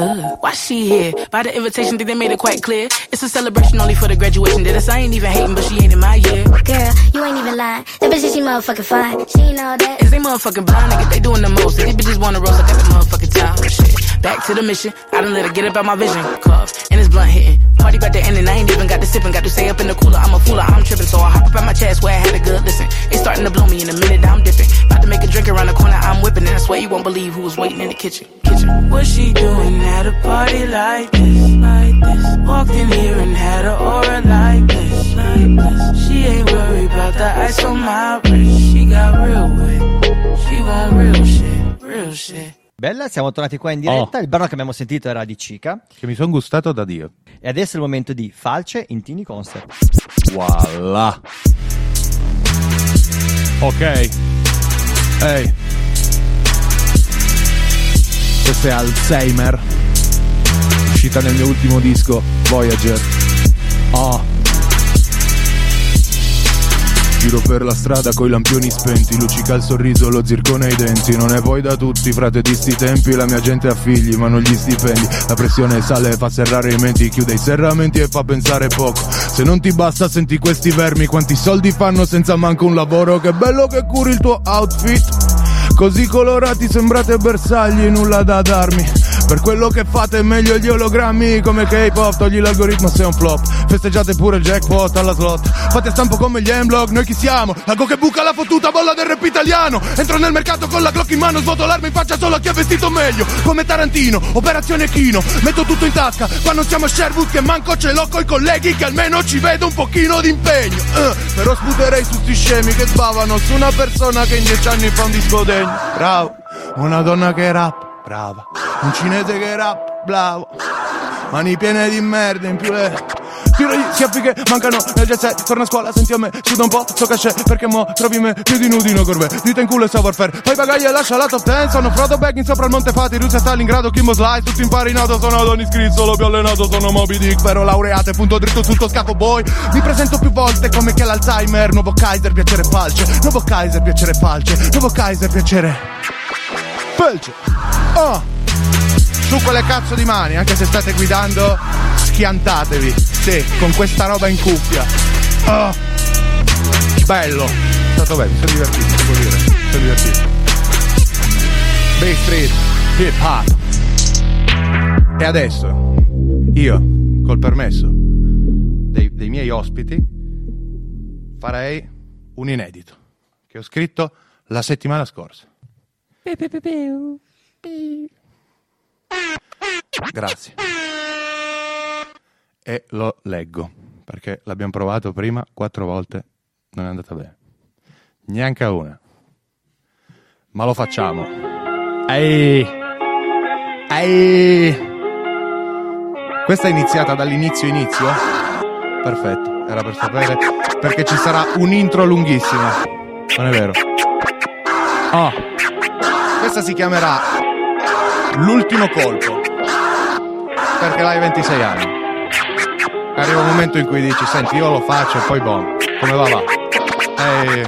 Ugh, why she here? By the invitation, think they made it quite clear. It's a celebration only for the graduation. Did us, I ain't even hating, but she ain't in my year. Girl, you ain't even lying. That bitch is she motherfucking fine. She ain't all that. Is they motherfucking blind? Nigga, they doing the most. These bitches wanna roast, I got the motherfucking time. Shit, back to the mission. I done let her get up out my vision. Cuff, and it's blunt hitting. Party about to end and I ain't even got the sippin'. Got to stay up in the cooler. I'm a fooler, I'm trippin'. So I hop up out my chest where I had a good listen. It's starting to blow me in a minute, I'm dipping. About to make a drink around the corner, I'm whippin'. And I swear you won't believe who was waiting in the kitchen. Kitchen. What she doing? At a party like this, like this. Walked in here and had an aura like this, like this. She ain't worried about the ice on my wrist. She got real with. She want real shit, real shit. Bella, siamo tornati qua in diretta. Oh. Il brano che abbiamo sentito era di Chica, che mi sono gustato da Dio. E adesso è il momento di Falce in Tini Concert. Voilà. Ok. Ehi. Hey. Questo è Alzheimer, uscita nel mio ultimo disco, Voyager. Oh. Giro per la strada coi lampioni spenti, luccica il sorriso, lo zircone ai denti. Non è poi da tutti, frate di sti tempi. La mia gente ha figli ma non gli stipendi. La pressione sale, fa serrare i menti, chiude i serramenti e fa pensare poco. Se non ti basta senti questi vermi, quanti soldi fanno senza manco un lavoro. Che bello che curi il tuo outfit, così colorati sembrate bersagli, nulla da darmi. Per quello che fate è meglio gli ologrammi come K-pop. Togli l'algoritmo se è un flop. Festeggiate pure il jackpot alla slot. Fate stampo come gli M-Blog, noi chi siamo? La go che buca la fottuta bolla del rap italiano. Entro nel mercato con la Glock in mano, svuoto l'arma in faccia solo a chi ha vestito meglio. Come Tarantino, operazione Kino, metto tutto in tasca. Qua non siamo a Sherwood che manco ce l'ho coi colleghi, che almeno ci vedo un pochino d'impegno. uh, Però sputerei su sti scemi che sbavano su una persona che in dieci anni fa un disco degno. Bravo, una donna che rap, brava, un cinese che rap, bravo, mani piene di merda in più le... Tiro gli schiaffi che mancano nel jet set. Torna a scuola, senti a me, suda un po', so che c'è. Perché mo trovi me, più di nudi no corvè. Dita in culo e sta warfare. Fai bagaglia e lascia la top ten. Sono Frodo Baggins sopra il monte Fati. Russia sta all'ingrado, Kimbo Slice. Tutto imparinato, sono ad ogni scritto. Solo più allenato, sono Moby Dick. Però laureate, punto dritto sul tuo scafo boy. Mi presento più volte come che l'Alzheimer. Nuovo Kaiser, piacere falce. Nuovo Kaiser, piacere falce. Nuovo Kaiser, piacere falce. Oh, su quelle cazzo di mani, anche se state guidando, schiantatevi, sì, con questa roba in cuffia. Oh, bello, è stato bello, sono divertito, si può dire, sono divertito. Bay Street, hip hop. E adesso, io, col permesso dei, dei miei ospiti, farei un inedito, che ho scritto la settimana scorsa. Pe pe pe peu. Pe. Grazie. E lo leggo perché l'abbiamo provato prima quattro volte, non è andata bene neanche una, ma lo facciamo. Ehi, ehi, questa è iniziata dall'inizio inizio, perfetto, era per sapere, perché ci sarà un intro lunghissimo, non è vero? Oh, questa si chiamerà L'ultimo colpo, perché l'hai ventisei anni. Arriva un momento in cui dici: senti, io lo faccio e poi boh, come va va. Ehi.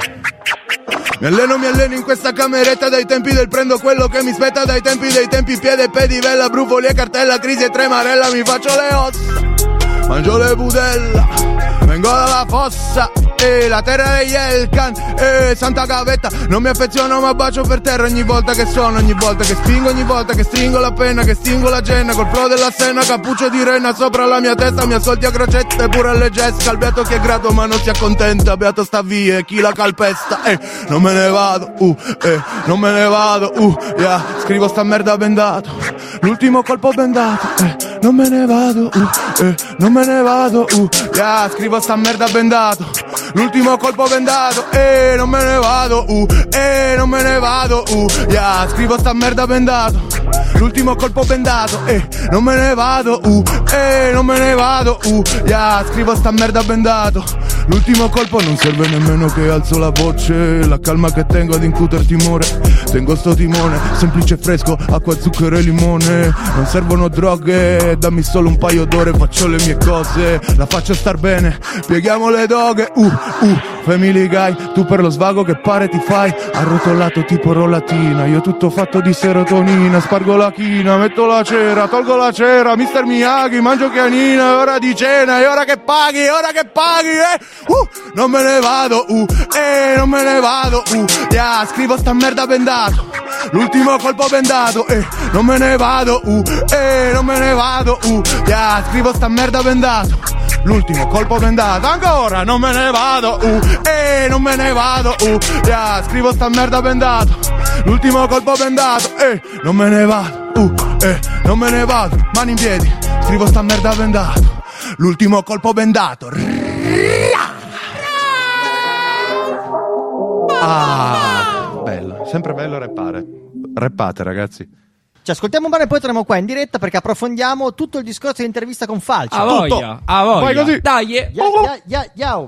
Mi alleno, mi alleno in questa cameretta dai tempi del prendo quello che mi spetta. Dai tempi dei tempi, piede, pedivella, brufoli e cartella, crisi e tremarella. Mi faccio le ossa, mangio le budella, vengo dalla fossa. E la terra degli Elkan, e Santa Gavetta. Non mi affeziono ma bacio per terra ogni volta che sono, ogni volta che spingo, ogni volta che stringo la penna, che stringo la genna. Col flow della Senna, cappuccio di renna sopra la mia testa. Mi assolti a crocette, pure alle gesta. Il beato che è grato ma non si accontenta. Beato sta via e chi la calpesta. Eh, non me ne vado, uh, eh, non me ne vado, uh, yeah. Scrivo sta merda bendato, l'ultimo colpo bendato, eh. Non me ne vado, uh, eh, non me ne vado, uh, yeah, scrivo sta merda bendato, l'ultimo colpo bendato, eh, non me ne vado, uh, eh, non me ne vado, uh, yeah, scrivo sta merda bendato, l'ultimo colpo bendato, eh, non me ne vado, uh, eh, non me ne vado, uh, yeah, scrivo sta merda bendato, l'ultimo colpo non serve nemmeno che alzo la voce, la calma che tengo ad incutere timore, tengo sto timone, semplice e fresco, acqua, zucchero e limone, non servono droghe. Dammi solo un paio d'ore, faccio le mie cose, la faccio star bene, pieghiamo le doghe, uh, uh, Family Guy, tu per lo svago che pare ti fai, arrotolato tipo rollatina, io tutto fatto di serotonina, spargo la china, metto la cera, tolgo la cera, mister Miyagi, mangio chianina, è ora di cena, è ora che paghi, è ora che paghi, eh, uh, non me ne vado, uh, eh, non me ne vado, uh, yeah, scrivo sta merda bendato, l'ultimo colpo bendato, eh, non me ne vado, uh, eh, non me ne vado, Uh, yeah, scrivo sta merda bendato, l'ultimo colpo bendato, ancora non me ne vado, uh, eh, non me ne vado, uh, yeah, scrivo sta merda bendato, l'ultimo colpo bendato, eh, non me ne vado, uh, eh, non me ne vado, mani in piedi, scrivo sta merda bendato, l'ultimo colpo bendato. Ah, bello, sempre bello rappare, rappate ragazzi. Ci ascoltiamo un brano e poi torniamo qua in diretta perché approfondiamo tutto il discorso dell'intervista con Falci. A voglia, a voglia. Vai così. Dai. Yeah. Yeah, yeah, yeah, yeah.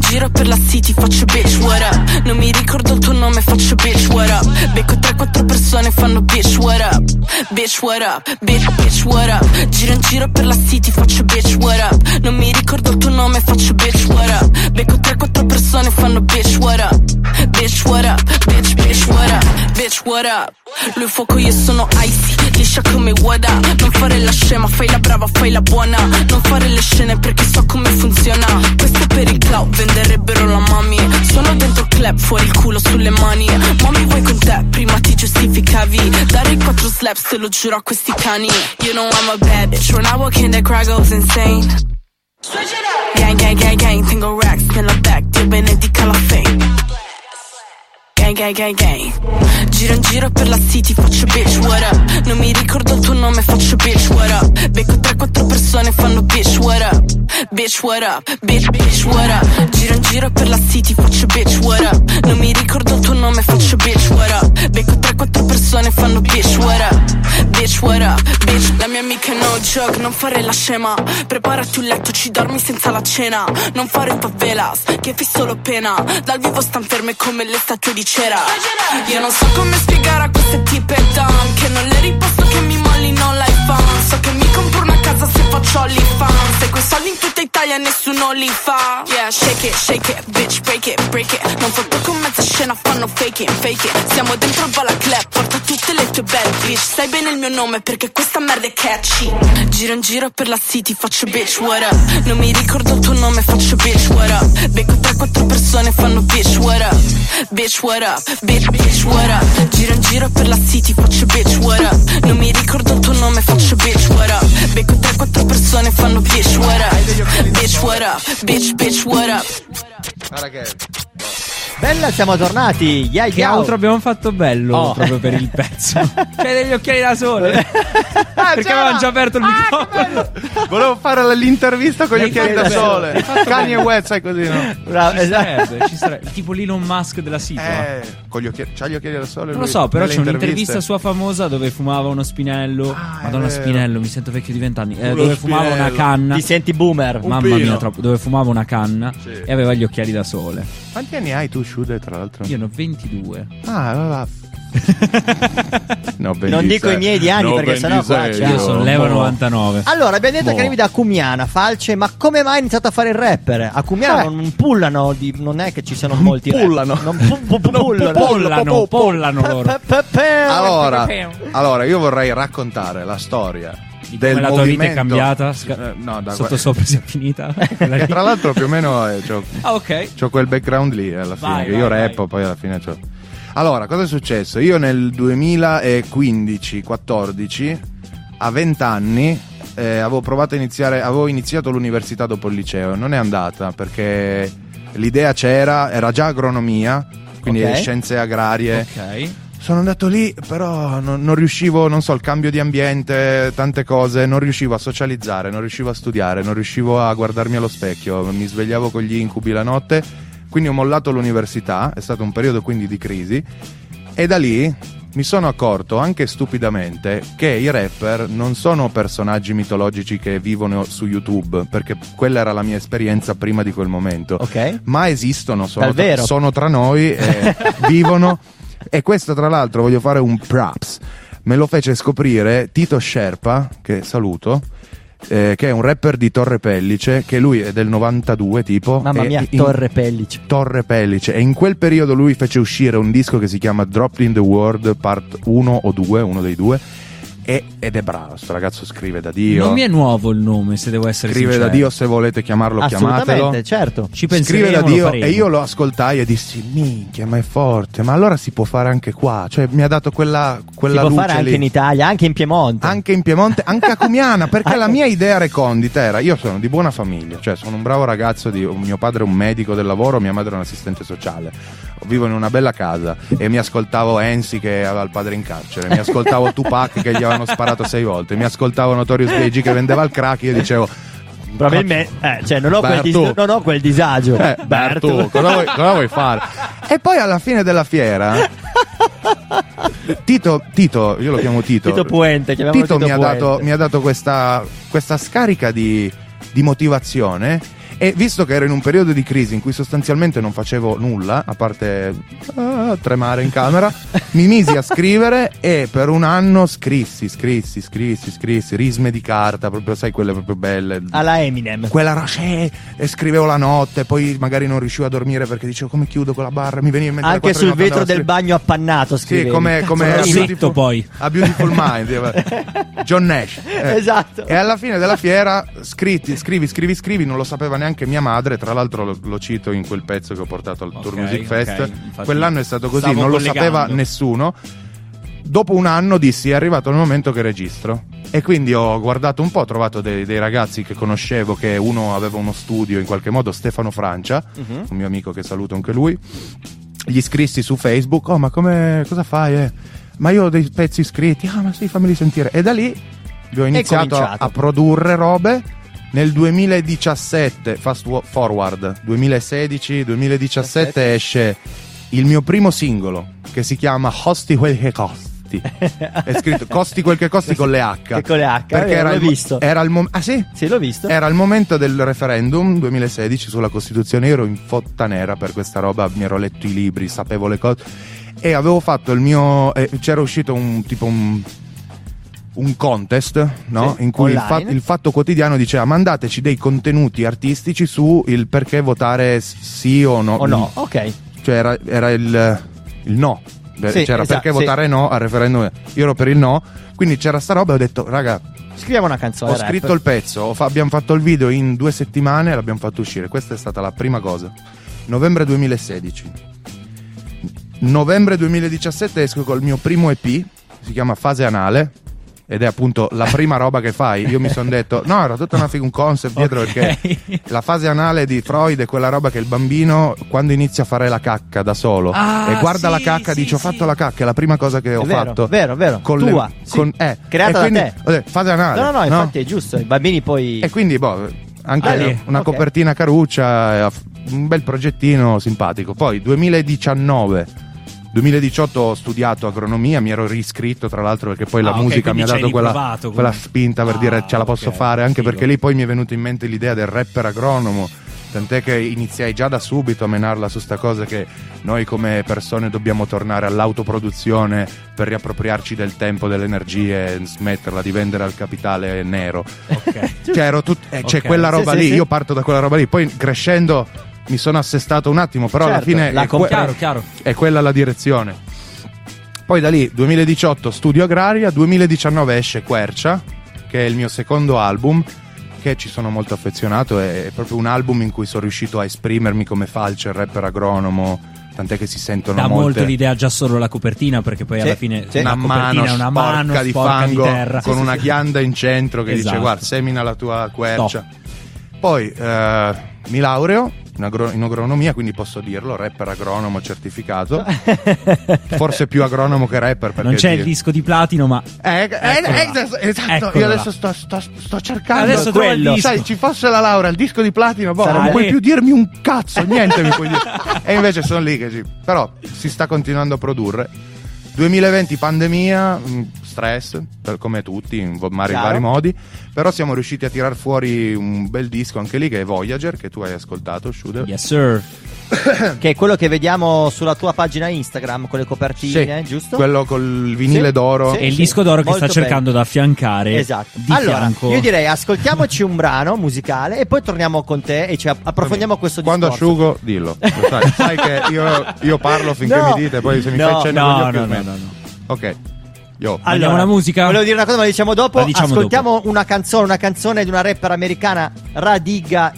Giro per la city, faccio bitch, what up. Non mi ricordo il tuo nome, faccio bitch, what up. Becco tre quattro persone, fanno bitch, what up. Bitch, what up, bitch, bitch, what up. Giro in giro per la city, faccio bitch, what up. Non mi ricordo il tuo nome, faccio bitch, what up. Becco tre quattro persone, fanno bitch, what up. Bitch, what up, bitch, bitch, what up. Bitch, bitch, what up? Lo fuoco, io sono icy, liscia come Wada. Non fare la scema, fai la brava, fai la buona. Non fare le scene perché so come funziona. Questo per il cloud, venderebbero la mami. Sono dentro il club, fuori il culo sulle mani. Mami, vuoi con te? Prima ti giustificavi. Dare i quattro slaps, te lo giuro a questi cani. You know I'm a bad bitch, when I walk in the crowd goes insane. Switch it up. Gang, gang, gang, gang, tengo racks nella back, Dio benedica la fame. Gang, gang, gang. Giro in giro per la city, faccio bitch, what up? Non mi ricordo il tuo nome, faccio bitch, what up? Becco tre quattro persone, fanno bitch, what up? Bitch, what up? Bitch, bitch, what up? Giro in giro per la city, faccio bitch, what up? Non mi ricordo il tuo nome, faccio bitch, what up? Becco tre quattro persone, fanno bitch, what up? Bitch, what up? Bitch, la mia amica no joke, non fare la scema. Preparati un letto, ci dormi senza la cena. Non fare favelas, che fai solo pena. Dal vivo stan ferme come le statue di Cera. Io non so come spiegare a queste tipe dumb che non le riposto, che mi mollino l'iPhone. So che mi compro una casa se faccio OnlyFans. Se quei soldi in tutta Italia nessuno li fa. Yeah, shake it, shake it, bitch, break it, break it. Non fotto con mezza scena, fanno fake it, fake it. Siamo dentro al balaclub, porto tutte le tue belle, bitch. Sai bene il mio nome perché questa merda è catchy. Giro in giro per la city, faccio bitch, what up? Non mi ricordo il tuo nome, faccio bitch, what up? Becco tre quattro persone, fanno bitch, what up? Bitch, what up? Up, bitch, bitch, what up? Giro in giro per la city, faccio bitch, what up? Non mi ricordo il tuo nome, faccio bitch, what up? Becco tre quattro persone, fanno bitch, what up? Bitch, what up? Bitch, bitch, what up? Guarda che... Bella, siamo tornati. Yeah, che altro abbiamo fatto bello, oh, proprio per il pezzo. C'hai degli occhiali da sole. Ah, perché avevamo già aperto il ah, microfono. Volevo fare l'intervista con gli occhiali da sole. Kanye West, sai così, no? Bravo, ci sarebbe, ci sarebbe. Tipo l'Elon Musk della City. Eh, con gli occhiali, c'ha gli occhiali da sole. Non lo so, però c'è un'intervista sua famosa dove fumava uno spinello. Ah, Madonna, spinello, mi sento vecchio di vent'anni. Eh, dove spinello. Fumava una canna. Ti senti boomer? Un Mamma pino. mia, troppo. Dove fumava una canna, sì, e aveva gli occhiali da sole. Quanti anni hai tu? Tra l'altro io ne ho ventidue. Ah, va, no, non dico i miei di anni, no, perché sennò qua cioè, io sollevo novantanove. Allora abbiamo detto boh. che arrivi da Cumiana, Falce, ma come mai hai iniziato a fare il rapper? A Cumiana sì. non pullano di, non è che ci siano non molti pullano rap. non pu- pu- pullano pullano pullano loro. Allora, allora io vorrei raccontare la storia del come la tua movimento. Vita è cambiata sca- no, da sotto que- sopra si è finita. E tra l'altro più o meno eh, c'ho, ah, okay. c'ho quel background lì alla fine, vai, io vai, rappo vai. Poi alla fine c'ho... Allora, cosa è successo? Io nel duemilaquindici quattordici a venti anni eh, avevo provato a iniziare avevo iniziato l'università dopo il liceo, non è andata perché l'idea c'era, era già agronomia, quindi okay. scienze agrarie, ok. Sono andato lì, però non, non riuscivo, non so, il cambio di ambiente, tante cose, non riuscivo a socializzare, non riuscivo a studiare, non riuscivo a guardarmi allo specchio, mi svegliavo con gli incubi la notte, quindi ho mollato l'università, è stato un periodo quindi di crisi, e da lì mi sono accorto, anche stupidamente, che i rapper non sono personaggi mitologici che vivono su YouTube, perché quella era la mia esperienza prima di quel momento, okay. ma esistono, sono, tra, sono tra noi, e vivono... E questo tra l'altro voglio fare un props. Me lo fece scoprire Tito Sherpa, che saluto, eh, che è un rapper di Torre Pellice, che lui è del novantadue tipo. Mamma mia, in, Torre Pellice Torre Pellice e in quel periodo lui fece uscire un disco che si chiama Dropped in the World Part uno o due, uno dei due. Ed è bravo, sto ragazzo scrive da Dio. Non mi è nuovo il nome, se devo essere scrive sincero. Da Dio, se volete chiamarlo, chiamatelo. Certo. Ci scrive da Dio e io lo ascoltai e dissi minchia, ma è forte, ma allora si può fare anche qua, cioè mi ha dato quella, quella luce lì. Si può fare anche in Italia, anche in Piemonte. Anche in Piemonte, anche a Cumiana, perché la mia idea recondita era, io sono di buona famiglia, cioè sono un bravo ragazzo, di, mio padre è un medico del lavoro, mia madre è un assistente sociale. Vivo in una bella casa e mi ascoltavo Enzi che aveva il padre in carcere, mi ascoltavo Tupac che gli avevano sparato sei volte, mi ascoltavo Notorious B I G che vendeva il crack, io dicevo probabilmente eh, cioè non ho, quel dis- non ho quel disagio eh, Bertu, cosa vuoi, cosa vuoi fare? E poi alla fine della fiera Tito, Tito io lo chiamo Tito Tito Puente Tito, Tito mi, Puente. Ha dato, mi ha dato questa, questa scarica di, di motivazione. E visto che ero in un periodo di crisi in cui sostanzialmente non facevo nulla, a parte uh, tremare in camera, mi misi a scrivere e per un anno scrissi, scrissi, scrissi, scrissi, risme di carta, proprio sai quelle proprio belle. Alla Eminem. Quella roche, e scrivevo la notte, poi magari non riuscivo a dormire perché dicevo come chiudo con la barra, mi veniva in mente. Anche sul vetro del bagno appannato scrivevo. Sì, come, come a, beautiful, poi. a Beautiful Mind, John Nash. Eh. Esatto. E alla fine della fiera scritti, scrivi, scrivi, scrivi, non lo sapeva neanche mia madre, tra l'altro lo, lo cito in quel pezzo che ho portato al okay, Tour Music Fest. Okay, quell'anno è stato così, non lo sapeva nessuno. Dopo un anno dissi: è arrivato il momento che registro. E quindi ho guardato un po', ho trovato dei, dei ragazzi che conoscevo, che uno aveva uno studio in qualche modo, Stefano Francia, uh-huh. un mio amico che saluto anche lui. Gli iscrissi su Facebook: oh, ma come, cosa fai? Eh? Ma io ho dei pezzi iscritti, ah, ma sì, fammeli sentire. E da lì ho iniziato a, a produrre robe. Nel duemiladiciassette, fast forward, duemilasedici duemiladiciassette esce il mio primo singolo che si chiama Costi quel che costi. È scritto costi quel che costi con le H. Con le H, perché era l'ho il, visto. Era il mom- ah sì? Sì, l'ho visto. Era il momento del referendum duemilasedici sulla Costituzione, io ero in fotta nera per questa roba, mi ero letto i libri, sapevo le cose e avevo fatto il mio eh, c'era uscito un tipo un un contest, no? Sì, in cui il, fa- il Fatto Quotidiano diceva mandateci dei contenuti artistici su il perché votare sì o no. O no, ok. Cioè era, era il, il no. Sì, c'era esatto, perché sì. votare no al referendum. Io ero per il no, quindi c'era sta roba e ho detto raga, scriviamo una canzone. Ho rap. scritto il pezzo, fa- abbiamo fatto il video in due settimane e l'abbiamo fatto uscire. Questa è stata la prima cosa. Novembre duemilasedici. Novembre duemiladiciassette esco col mio primo E P, si chiama Fase Anale. Ed è appunto la prima roba che fai. Io mi sono detto no, era tutta una figa, un concept dietro, okay. Perché la fase anale di Freud è quella roba che il bambino quando inizia a fare la cacca da solo ah, e guarda sì, la cacca sì, dice sì. ho fatto la cacca, è la prima cosa che è ho vero, fatto vero vero con tua le, sì. con, eh, creata e da te ho detto, fase anale no no no infatti no? È giusto, i bambini poi e quindi boh, anche ah, lì, una okay. copertina caruccia, un bel progettino simpatico. Poi duemiladiciannove duemiladiciotto ho studiato agronomia, mi ero riscritto tra l'altro perché poi ah, la okay, musica mi ha dato quella, quella spinta per ah, dire ce la posso okay, fare, anche figo. Perché lì poi mi è venuta in mente l'idea del rapper agronomo, tant'è che iniziai già da subito a menarla su sta cosa che noi come persone dobbiamo tornare all'autoproduzione per riappropriarci del tempo, delle energie e smetterla di vendere al capitale nero. Okay. Cioè ero tut- eh, okay. C'è quella roba sì, lì, sì, io sì. parto da quella roba lì, poi crescendo mi sono assestato un attimo, però certo, alla fine la è, com- que- chiaro, chiaro. È quella la direzione. Poi da lì duemiladiciotto studio agraria, duemiladiciannove esce Quercia, che è il mio secondo album, che ci sono molto affezionato, è proprio un album in cui sono riuscito a esprimermi come Falce, rapper agronomo, tant'è che si sentono dà molte... molto l'idea già solo la copertina, perché poi sì, alla fine sì. una, una mano sporca, una mano sporca di fango di terra. Con sì, una sì, ghianda sì. in centro che esatto. dice guarda semina la tua quercia. Top. Poi eh, mi laureo in, agro- in agronomia, quindi posso dirlo, rapper agronomo certificato. Forse più agronomo che rapper, perché non c'è ti... il disco di platino, ma eh, eh, esatto, esatto. Io adesso sto, sto, sto cercando adesso quello, sai, ci fosse la laurea, il disco di platino, boh, non puoi più dirmi un cazzo, niente mi puoi dire. E invece sono lì che sì. Però si sta continuando a produrre. duemilaventi pandemia, stress, per come tutti, in vari, vari modi, però siamo riusciti a tirar fuori un bel disco anche lì che è Voyager, che tu hai ascoltato, Shooter. Yes sir. Che è quello che vediamo sulla tua pagina Instagram con le copertine, sì, giusto? Quello col vinile sì, d'oro sì, e il sì, disco d'oro che sta cercando bello. Da affiancare. Esatto. Di allora, fianco. Io direi ascoltiamoci un brano musicale e poi torniamo con te e ci approfondiamo sì. questo discorso. Quando asciugo, dillo. Sai, sai che io, io parlo finché no. mi dite, poi se mi no, fai cenno no, voglio no, più no, no, no. Ok. Yo. Allora, la musica. Volevo dire una cosa, ma la diciamo dopo. La diciamo ascoltiamo dopo. una canzone, una canzone di una rapper americana, Radiga.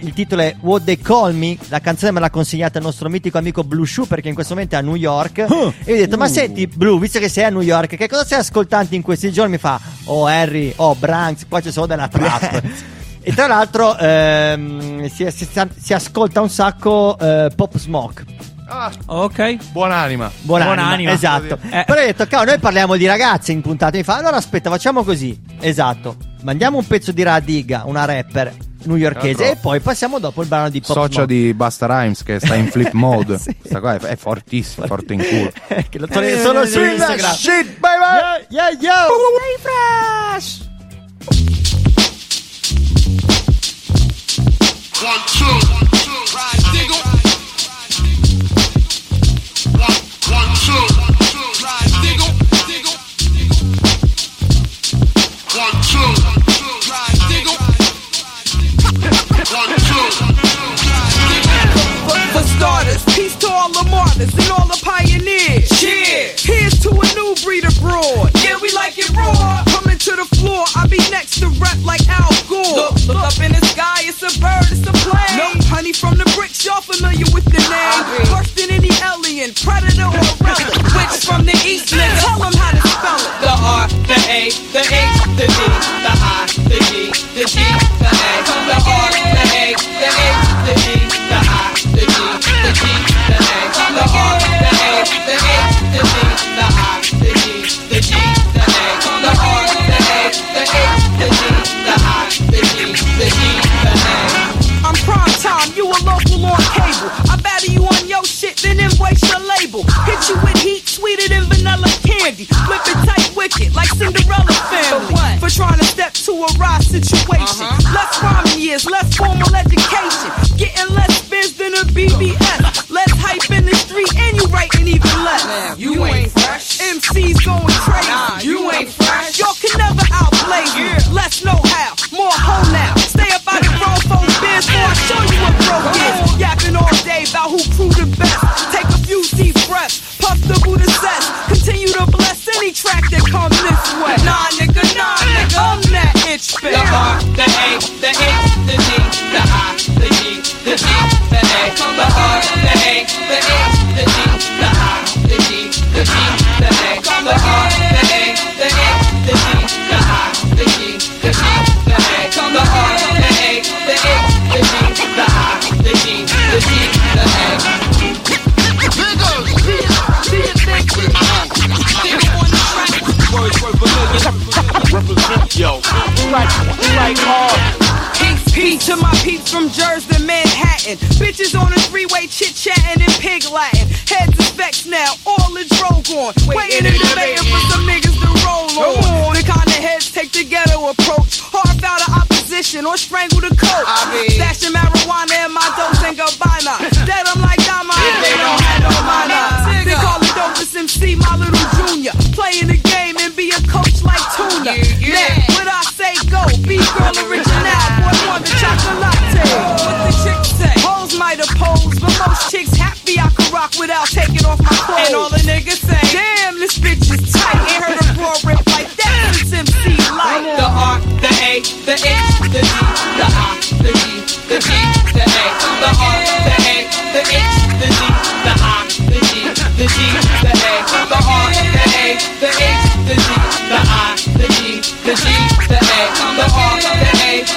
Il titolo è What They Call Me. La canzone me l'ha consegnata il nostro mitico amico Blue Shoe, perché in questo momento è a New York. Huh. E io ho detto: ma uh. senti, Blue, visto che sei a New York, che cosa stai ascoltando in questi giorni? Mi fa: oh, Harry, oh, Bronx, qua c'è solo della trap. E tra l'altro ehm, si, si, si ascolta un sacco eh, Pop Smoke. Ah, ok, buon'anima. Buon'anima, buon'anima. Esatto. Eh. Però ho detto, cavolo, noi parliamo di ragazze in puntata. Mi fa, allora aspetta, facciamo così. Esatto, mandiamo un pezzo di Radiga, una rapper newyorkese, e poi passiamo dopo il brano di Pop Socia Mode. Di Busta Rhymes che sta in flip mode. Sì. Questa qua è, è fortissima, forte in culo. Che lo trovi solo su Instagram. Shit, bye bye. Yeah, yeah, yo. Refresh. One, two, one, two, ride, diggle. One, one, two, one, two, ride, diggle, diggle. One, two, one, two, ride, diggle. One, two, for, for starters, peace to all the martyrs and all the pioneers. Yeah, here's to a new breed of broad. Yeah, we like it raw. Coming to the floor, I be next to rep like Al Gore. Look, look up in the sky, it's a bird, it's a plane. No honey from the bricks, y'all familiar with the name. Worse than any alien, predator or relic. Switch from the east, nigga, tell them how to spell it. The R, the A, the H, the D, the I, the G, the G, the A. The R, the A, the H, the D, the I, the G, the G, the A. The R, the A, the H, the D, the I, the G, the G, the A. The R, the A, the H, the D, the I, the G, the G, the A. I'm prime time, you a local on cable. I batter you on your shit, then embrace your label. Hit you with heat, sweeter than vanilla candy. Flip it tight, wicked, like Cinderella family. For what? For trying to step to a ride situation. Uh-huh. Less rhyming years, less formal education. Getting less spins than a B B S. Less hype in the street, and you writing even less. Man, you, you ain't fresh. M C's going crazy. Nah, you, you ain't fresh. Y'all can never outplay you. Yeah. Less know-how, more hoe now. Stay up out of roll phone biz. I'll show you what broke is. Yapping all day about who proved the best. Take a few deep breaths, puff the Buddha sets. Continue to bless any track that comes this way. Nah, nigga, nah, nigga, I'm that itch bitch. The R, the A, the H, the D, the I, the G, the G, the A. The R, the A, the H, the D, the I, the G, the G, the A. The R, the A, the H, the D, the I, the G, the G, the A. The R, the A, the H. The G, the I, the G, the G, the A. Niggas, see you think we are. Niggas on the track. Words worth a million. Represent, yo. Strike, strike hard. Peace to my peeps from Jersey to Manhattan. Bitches on the freeway chit-chatting in pig Latin. Heads is vexed now, all is rogue on. Waiting in the mayor for some niggas to roll on. The kind of heads take the ghetto approach. Harp out of opposition or strangle the coke. Stashing marijuana in my dose and Gabbana. Dead I'm like Dama, they don't have no mana. They call it dopest M C, my little junior. Playing the game and be a coach like Tuna. Yeah, what I say go, be girl original. Boy, the chocolate latte. What the chicks say? Hoes might oppose, but most chicks happy I can rock without taking off my clothes. And all the niggas say, damn, this bitch is tight. Ain't heard a raw rip like that since M C Light. The R, the A, the H, the D, the I, the G, the G, the A. The R, the A, the H, the D, the I, the G, the G, the A. The R, the A, the H, the D, the I, the G, the G, the A. The R, the A, the H,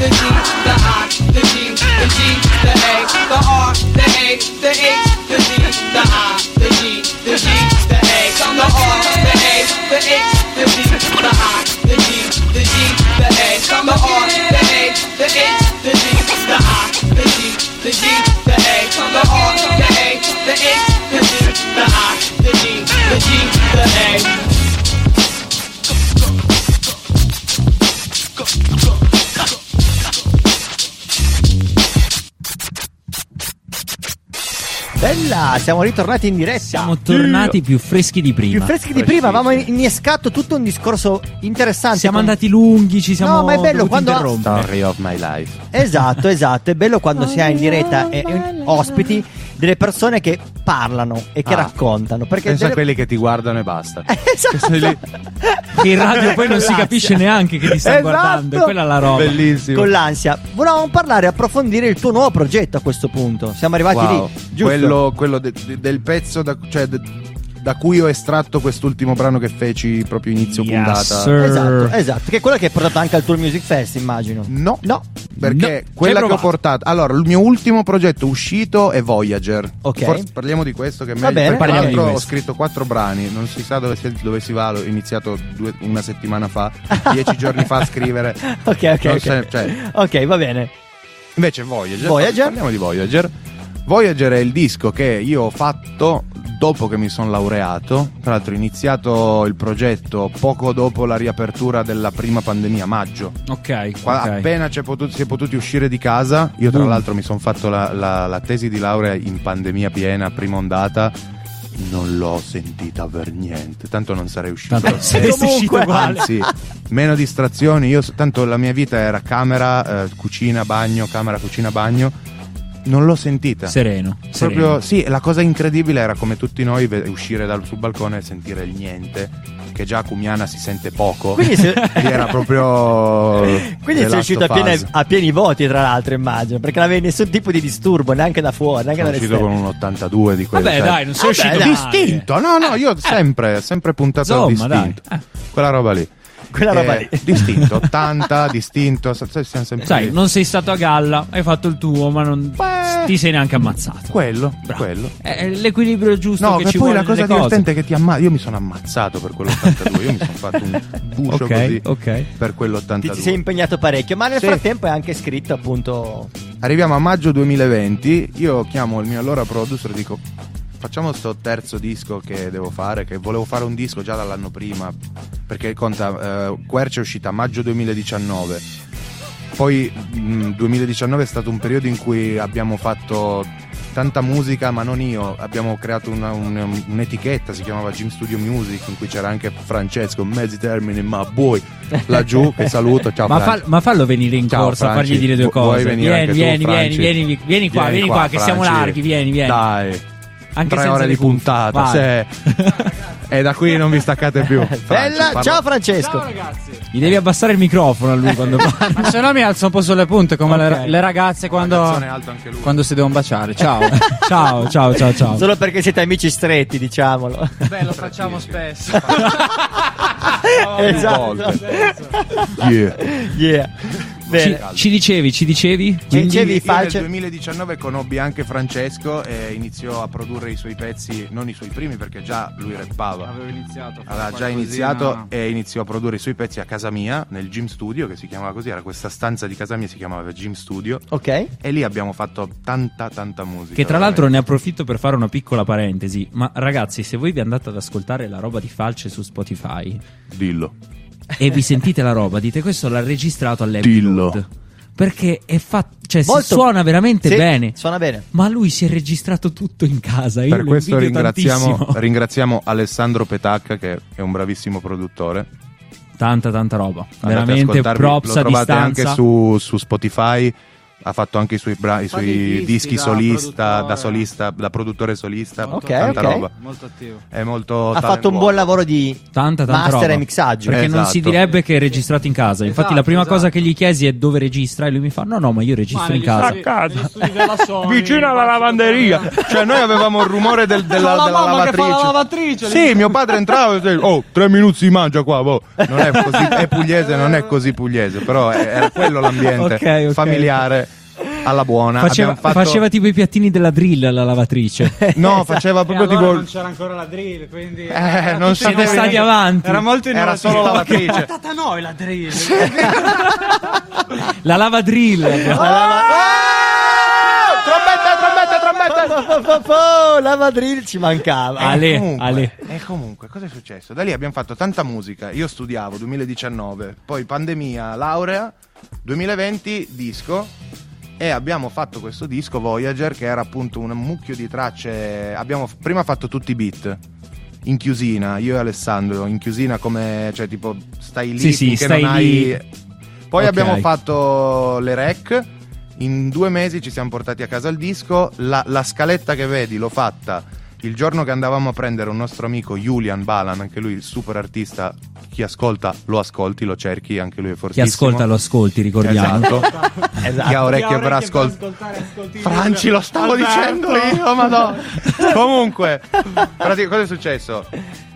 the G, the I, the G, the G, the A. The R, the A, the H, the D, the I, the G, the G, the A. The R, the A, the H, the D, the I, the G, the G, the A. The R, the A, the H, the D, the I, the G, the G, the A. The R, the A, the H, the D, the I, the G, the G, the A. Bella, siamo ritornati in diretta. Siamo tornati più freschi di prima. Più freschi di prima, avevamo innescato tutto un discorso interessante. Siamo con... andati lunghi, ci siamo. No, ma è bello quando Story of my life. Esatto, esatto, è bello quando si ha in diretta e ospiti delle persone che parlano e che ah, raccontano. Perché pensa delle... a quelli che ti guardano e basta. Esatto. Lì... in radio poi non l'ansia. Si capisce neanche che ti sta esatto. guardando. E quella è la roba. Bellissimo. Con l'ansia. Volevamo parlare e approfondire il tuo nuovo progetto a questo punto. Siamo arrivati wow. lì. Giusto? Quello, quello de, de, del pezzo, da, cioè de, da cui ho estratto quest'ultimo brano che feci proprio inizio yes, puntata. Sir. Esatto, esatto. Che è quella che hai portato anche al Tour Music Fest, immagino. No, no. Perché no, quella che ho portato. Allora, il mio ultimo progetto uscito è Voyager. Ok. Forse parliamo di questo che è meglio. Bene, parliamo di questo. Ho scritto quattro brani, non si sa dove si, dove si va. L'ho iniziato due, una settimana fa, dieci giorni fa a scrivere. Ok, ok. Okay. Se, cioè. Ok, va bene. Invece Voyager. Voyager. Parliamo di Voyager. Voyager è il disco che io ho fatto dopo che mi sono laureato. Tra l'altro ho iniziato il progetto poco dopo la riapertura della prima pandemia, maggio. Ok. Qua, okay. Appena c'è potuto, si è potuti uscire di casa, io tra mm. l'altro mi sono fatto la, la, la tesi di laurea in pandemia piena, prima ondata. Non l'ho sentita per niente. Tanto non sarei uscito. Tanto sarei uscito uguale. Anzi, meno distrazioni. Io tanto la mia vita era camera, eh, cucina, bagno, camera, cucina, bagno. Non l'ho sentita. Sereno. Proprio sereno. Sì, la cosa incredibile era come tutti noi ve- uscire dal sul balcone e sentire il niente, che già a Cumiana si sente poco. Quindi se... era proprio quindi sei uscito a pieni, a pieni voti, tra l'altro, immagino, perché non avevi nessun tipo di disturbo neanche da fuori, neanche sono uscito con un ottantadue di quelli. Vabbè, sai. Dai, non sei vabbè, uscito distinto. No, no, io sempre sempre puntato al distinto. Dai. Quella roba lì. Quella roba lì. Distinto, ottanta, distinto. Sai, non sei stato a galla, hai fatto il tuo, ma non Beh, ti sei neanche ammazzato. Quello, bravo. Quello. È l'equilibrio giusto. No, che ci vuole. No, poi la cosa divertente è che ti ammazzi. Io mi sono ammazzato per quell'ottantadue. Io mi sono fatto un bucio okay, così okay. per quell'ottantadue. Ti sei impegnato parecchio, ma nel sì. frattempo è anche scritto, appunto. Arriviamo a maggio duemilaventi. Io chiamo il mio allora producer e dico: facciamo sto terzo disco che devo fare, che volevo fare un disco già dall'anno prima, perché conta, eh, Quercia è uscita a maggio duemiladiciannove, poi mh, duemiladiciannove è stato un periodo in cui abbiamo fatto tanta musica, ma non io, abbiamo creato una, un, un'etichetta, si chiamava Gym Studio Music, in cui c'era anche Francesco, mezzi termini, ma boy, laggiù, che saluto, ciao. Ma, fa, ma fallo venire in ciao, corsa, Franci, a fargli dire due cose, vieni, tu, vieni, vieni, vieni, vieni qua, vieni qua, qua che siamo larghi, vieni, vieni. Dai. Anche tre ore di puntata, se... e da qui non vi staccate più. Bella, parla... ciao Francesco. Ciao ragazzi. Gli devi abbassare il microfono a lui quando parla. Ma se no mi alzo un po' sulle punte come okay. le, le ragazze quando, quando si devono baciare. Ciao. ciao, ciao, ciao, ciao. Solo perché siete amici stretti, diciamolo. Beh, lo facciamo spesso. oh, esatto. Yeah. Yeah. Ci, ci dicevi, ci dicevi? Ci dicevi falce. Nel duemiladiciannove conobbi anche Francesco e iniziò a produrre i suoi pezzi, non i suoi primi perché già lui rappava. Aveva iniziato. Aveva già iniziato no. e iniziò a produrre i suoi pezzi a casa mia, nel gym studio, che si chiamava così, era questa stanza di casa mia, si chiamava gym studio. Ok. E lì abbiamo fatto tanta, tanta musica. Che tra veramente. l'altro ne approfitto per fare una piccola parentesi, ma ragazzi, se voi vi andate ad ascoltare la roba di Falce su Spotify, dillo. E vi sentite la roba, dite questo l'ha registrato all'Epilot, perché è fatto, cioè molto, si suona veramente sì, bene, suona bene, ma lui si è registrato tutto in casa. Io per questo ringraziamo, ringraziamo Alessandro Petacca, che è un bravissimo produttore. Tanta tanta roba, andate veramente props a distanza. Lo trovate anche su, su Spotify. Ha fatto anche i suoi, bra- i suoi dischi da solista, da solista, da produttore solista. Molto okay, tanta okay. roba. Molto attivo. È molto ha fatto un buon lavoro di tanta, tanta master roba. E mixaggio. Perché esatto. non si direbbe che è registrato in casa. Infatti esatto, la prima esatto. cosa che gli chiesi è dove registra e lui mi fa no no ma io registro ma in casa. A casa. Sony, vicino alla lavanderia. Cioè noi avevamo il rumore del, della, la della lavatrice. La lavatrice. Sì lì. Mio padre entrava e diceva oh tre minuti si mangia qua. Boh. Non è così è pugliese non è così pugliese però era quello l'ambiente okay, okay. familiare. Alla buona faceva, fatto... faceva tipo i piattini della drill alla lavatrice. No, faceva proprio allora tipo non c'era ancora la drill, quindi eh, non siete stati avanti. Era molto era solo lavatrice. Era stata noi la drill. La lavadrill. La lava... La Madrid ci mancava. Ale, e, comunque, Ale. e comunque cosa è successo? Da lì abbiamo fatto tanta musica. Io studiavo duemiladiciannove, poi pandemia, laurea, duemilaventi disco. E abbiamo fatto questo disco Voyager, che era appunto un mucchio di tracce. Abbiamo prima fatto tutti i beat in chiusina, io e Alessandro in chiusina, come cioè tipo stai lì sì, sì, stai non lì. Hai... Poi okay. abbiamo fatto le rec. In due mesi ci siamo portati a casa il disco. La, la scaletta che vedi l'ho fatta il giorno che andavamo a prendere un nostro amico Julian Balan, anche lui super artista. Chi ascolta lo ascolti, lo cerchi, anche lui è fortissimo. Chi ascolta lo ascolti, ricordiamo. Esatto. esatto. Chi ha orecchie per ascol... ascoltare. Franci, lo stavo Alberto. dicendo io, ma no. Comunque, pratica, cosa è successo?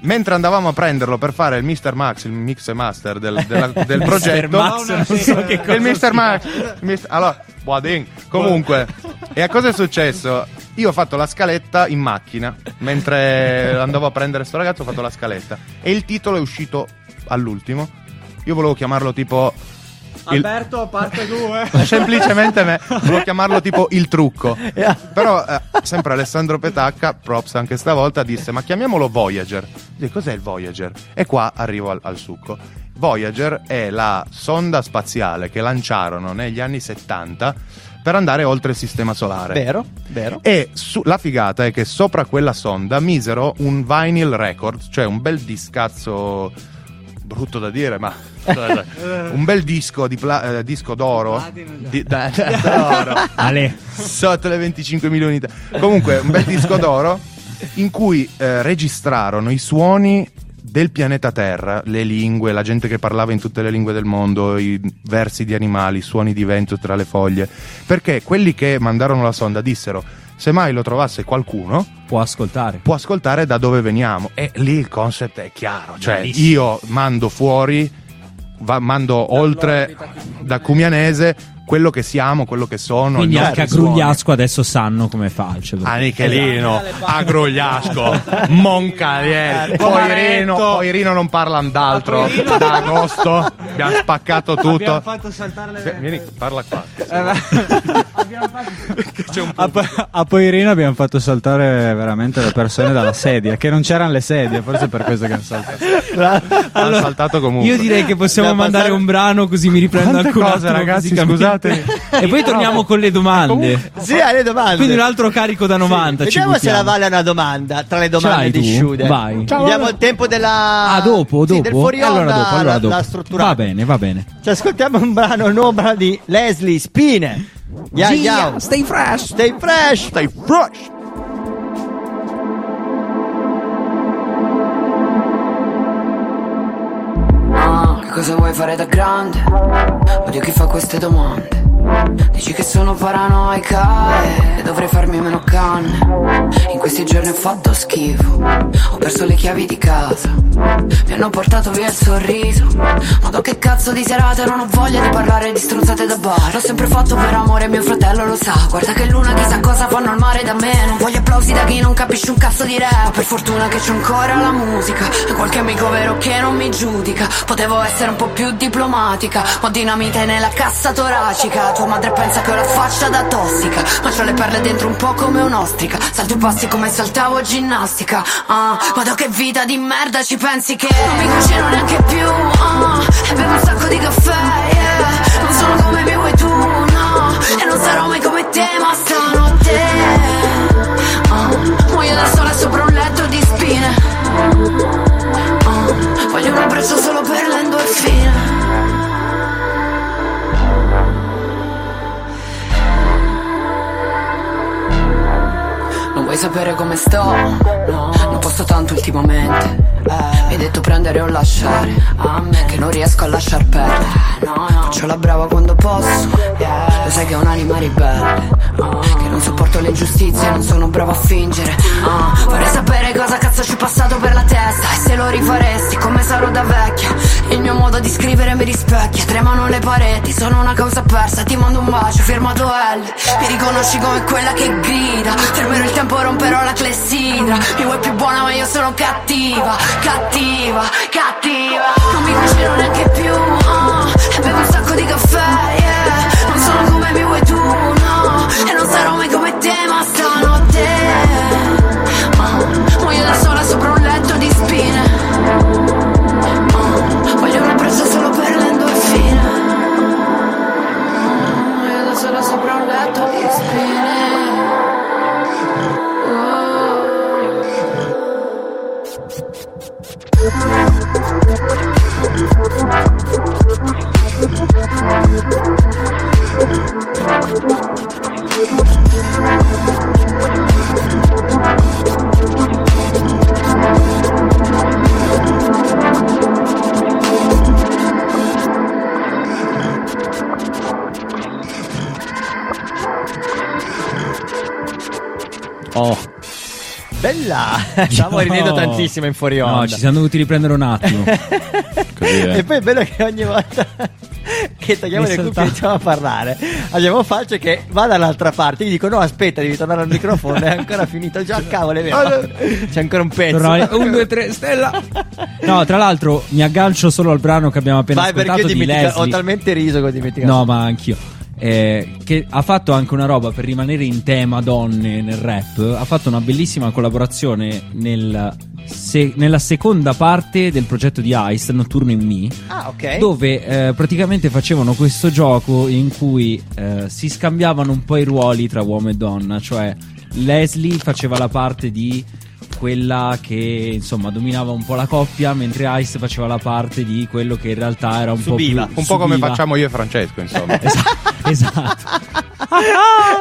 Mentre andavamo a prenderlo per fare il mister Max, il mix e master del, della, del progetto, Max, non so che cosa il mister Max, mister, allora, buadin. Comunque, e a cosa è successo? Io ho fatto la scaletta in macchina, mentre andavo a prendere sto ragazzo ho fatto la scaletta e il titolo è uscito all'ultimo. Io volevo chiamarlo tipo Alberto, il... a parte due. Semplicemente me, volevo chiamarlo tipo il trucco. Yeah. Però eh, sempre Alessandro Petacca, props anche stavolta, disse ma chiamiamolo Voyager. Dice, cos'è il Voyager? E qua arrivo al, al succo. Voyager è la sonda spaziale che lanciarono negli anni settanta per andare oltre il sistema solare. Vero, vero. E su, la figata è che sopra quella sonda misero un vinyl record, cioè un bel discazzo, brutto da dire, ma un bel disco di pla- eh, disco d'oro, di, da, da, d'oro. Ale. Sotto le venticinque milioni di... Comunque un bel disco d'oro in cui eh, registrarono i suoni del pianeta Terra, le lingue, la gente che parlava in tutte le lingue del mondo, i versi di animali, i suoni di vento tra le foglie, perché quelli che mandarono la sonda dissero se mai lo trovasse qualcuno può ascoltare può ascoltare da dove veniamo, e lì il concept è chiaro, cioè bellissimo. Io mando fuori va, mando da oltre da Cumianese quello che siamo, quello che sono. Quindi anche a Grugliasco adesso sanno come fa il cellulare. Anichelino, a Grugliasco, Moncalieri, Poirino, Poirino non parlano d'altro. Da agosto abbiamo spaccato tutto. Abbiamo fatto saltare le... Beh, vieni, parla qua. a, po- a Poirino abbiamo fatto saltare veramente le persone dalla sedia, che non c'erano le sedie, forse per questo che hanno saltato. Allora, hanno saltato comunque. Io direi che possiamo da mandare passare... un brano così mi riprendo ancora. Cosa, ragazzi, scusate. E poi torniamo con le domande. Sì, alle domande. Quindi un altro carico da novanta. Sì. Vediamo ci se la vale una domanda. Tra le domande di Sciude. Vai. Ciao. Vediamo il tempo della. Ah, dopo, dopo. Sì, del fuori onda, allora dopo, allora dopo. La, la struttura. Va bene, va bene. Ci ascoltiamo un brano Nobra di Leslie Spine. Yeah, yeah. Stay fresh, stay fresh, stay fresh. Cosa vuoi fare da grande? Odio chi fa queste domande. Dici che sono paranoica e dovrei farmi meno canne. In questi giorni ho fatto schifo, ho perso le chiavi di casa. Mi hanno portato via il sorriso. Madò che cazzo di serata, non ho voglia di parlare di stronzate da bar. L'ho sempre fatto per amore, mio fratello lo sa. Guarda che luna chissà cosa fanno al mare da me. Non voglio applausi da chi non capisce un cazzo di rap. Per fortuna che c'è ancora la musica e qualche amico vero che non mi giudica. Potevo essere un po' più diplomatica, ho dinamite nella cassa toracica. Tua madre pensa che ho la faccia da tossica, ma c'ho le perle dentro un po' come un'ostrica. Salto i passi come saltavo ginnastica. Ah, vado che vita di merda, ci pensi che non mi cucino neanche più. Ah, e bevo un sacco di caffè, yeah. Non sono come mi vuoi tu, no. E non sarò mai come te, ma stanotte ah, muoio da sola sopra un letto di spine. ah, Voglio un abbraccio solo per le endorfine. Non vuoi sapere come sto? No, non posso tanto ultimamente. Mi hai detto prendere o lasciare, a me che non riesco a lasciar perdere. Faccio la brava quando posso, lo sai che ho un'anima ribelle, che non sopporto le ingiustizie, non sono bravo a fingere. uh, Vorrei sapere cosa cazzo ci è passato per la testa, e se lo rifaresti come sarò da vecchia. Il mio modo di scrivere mi rispecchia, tremano le pareti, sono una causa persa. Ti mando un bacio firmato L, mi riconosci come quella che grida. Fermerò il tempo, romperò la clessidra. Mi vuoi più buona ma io sono cattiva. Cattiva, cattiva. Non mi cucino neanche più, oh, e bevo un sacco di caffè, yeah. Non sono come mi vuoi tu, no. E non sarò mai come te, ma stanotte oh, muoio da sola sopra un letto di spine. oh, Voglio un abbraccio solo per l'endorfina. Muoio da sola sopra un letto di spine. Oh. Bella! Stavo no. ridendo tantissimo in fuori onda. No, ci siamo dovuti riprendere un attimo. E poi è bello che ogni volta che tagliamo le cuffie e iniziamo a parlare. Abbiamo Falce che va dall'altra parte, gli dico no aspetta devi tornare al microfono, è ancora finito già, cavolo è vero, allora, c'è ancora un pezzo. Uno, due, tre, stella. No, tra l'altro mi aggancio solo al brano che abbiamo appena Vai, ascoltato di Leslie. Ho talmente riso che ho dimenticato. No, ma anch'io. Eh, che ha fatto anche una roba per rimanere in tema donne nel rap, ha fatto una bellissima collaborazione nel, se, nella seconda parte del progetto di Ice, Notturno in Me, ah, okay. dove eh, praticamente facevano questo gioco in cui eh, si scambiavano un po' i ruoli tra uomo e donna, cioè Leslie faceva la parte di quella che insomma dominava un po' la coppia, mentre Ice faceva la parte di quello che in realtà era un subiva. po' più, un po' come facciamo io e Francesco, insomma. Esatto. Esatto.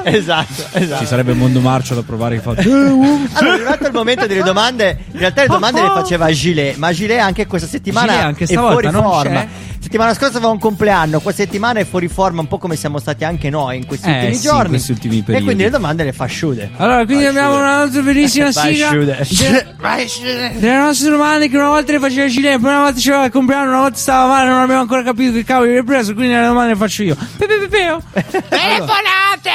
Esatto, esatto. Ci sarebbe Mondo Marcio da provare. Che allora, durante il momento delle domande, in realtà le domande le faceva Gilet, ma Gilet anche questa settimana Gilet anche è fuori forma. C'è. Settimana scorsa aveva un compleanno, questa settimana è fuori forma, un po' come siamo stati anche noi in questi eh, ultimi sì, giorni. In questi ultimi periodi. E quindi le domande le fa asciude. Allora, quindi fasciude. abbiamo una nostra bellissima sigla delle nostre domande che una volta le faceva Gilet, poi una volta c'era il compleanno, una volta stava male, non abbiamo ancora capito che cavolo gli ho preso, quindi le domande le faccio io. Pepepepeo. Telefonate!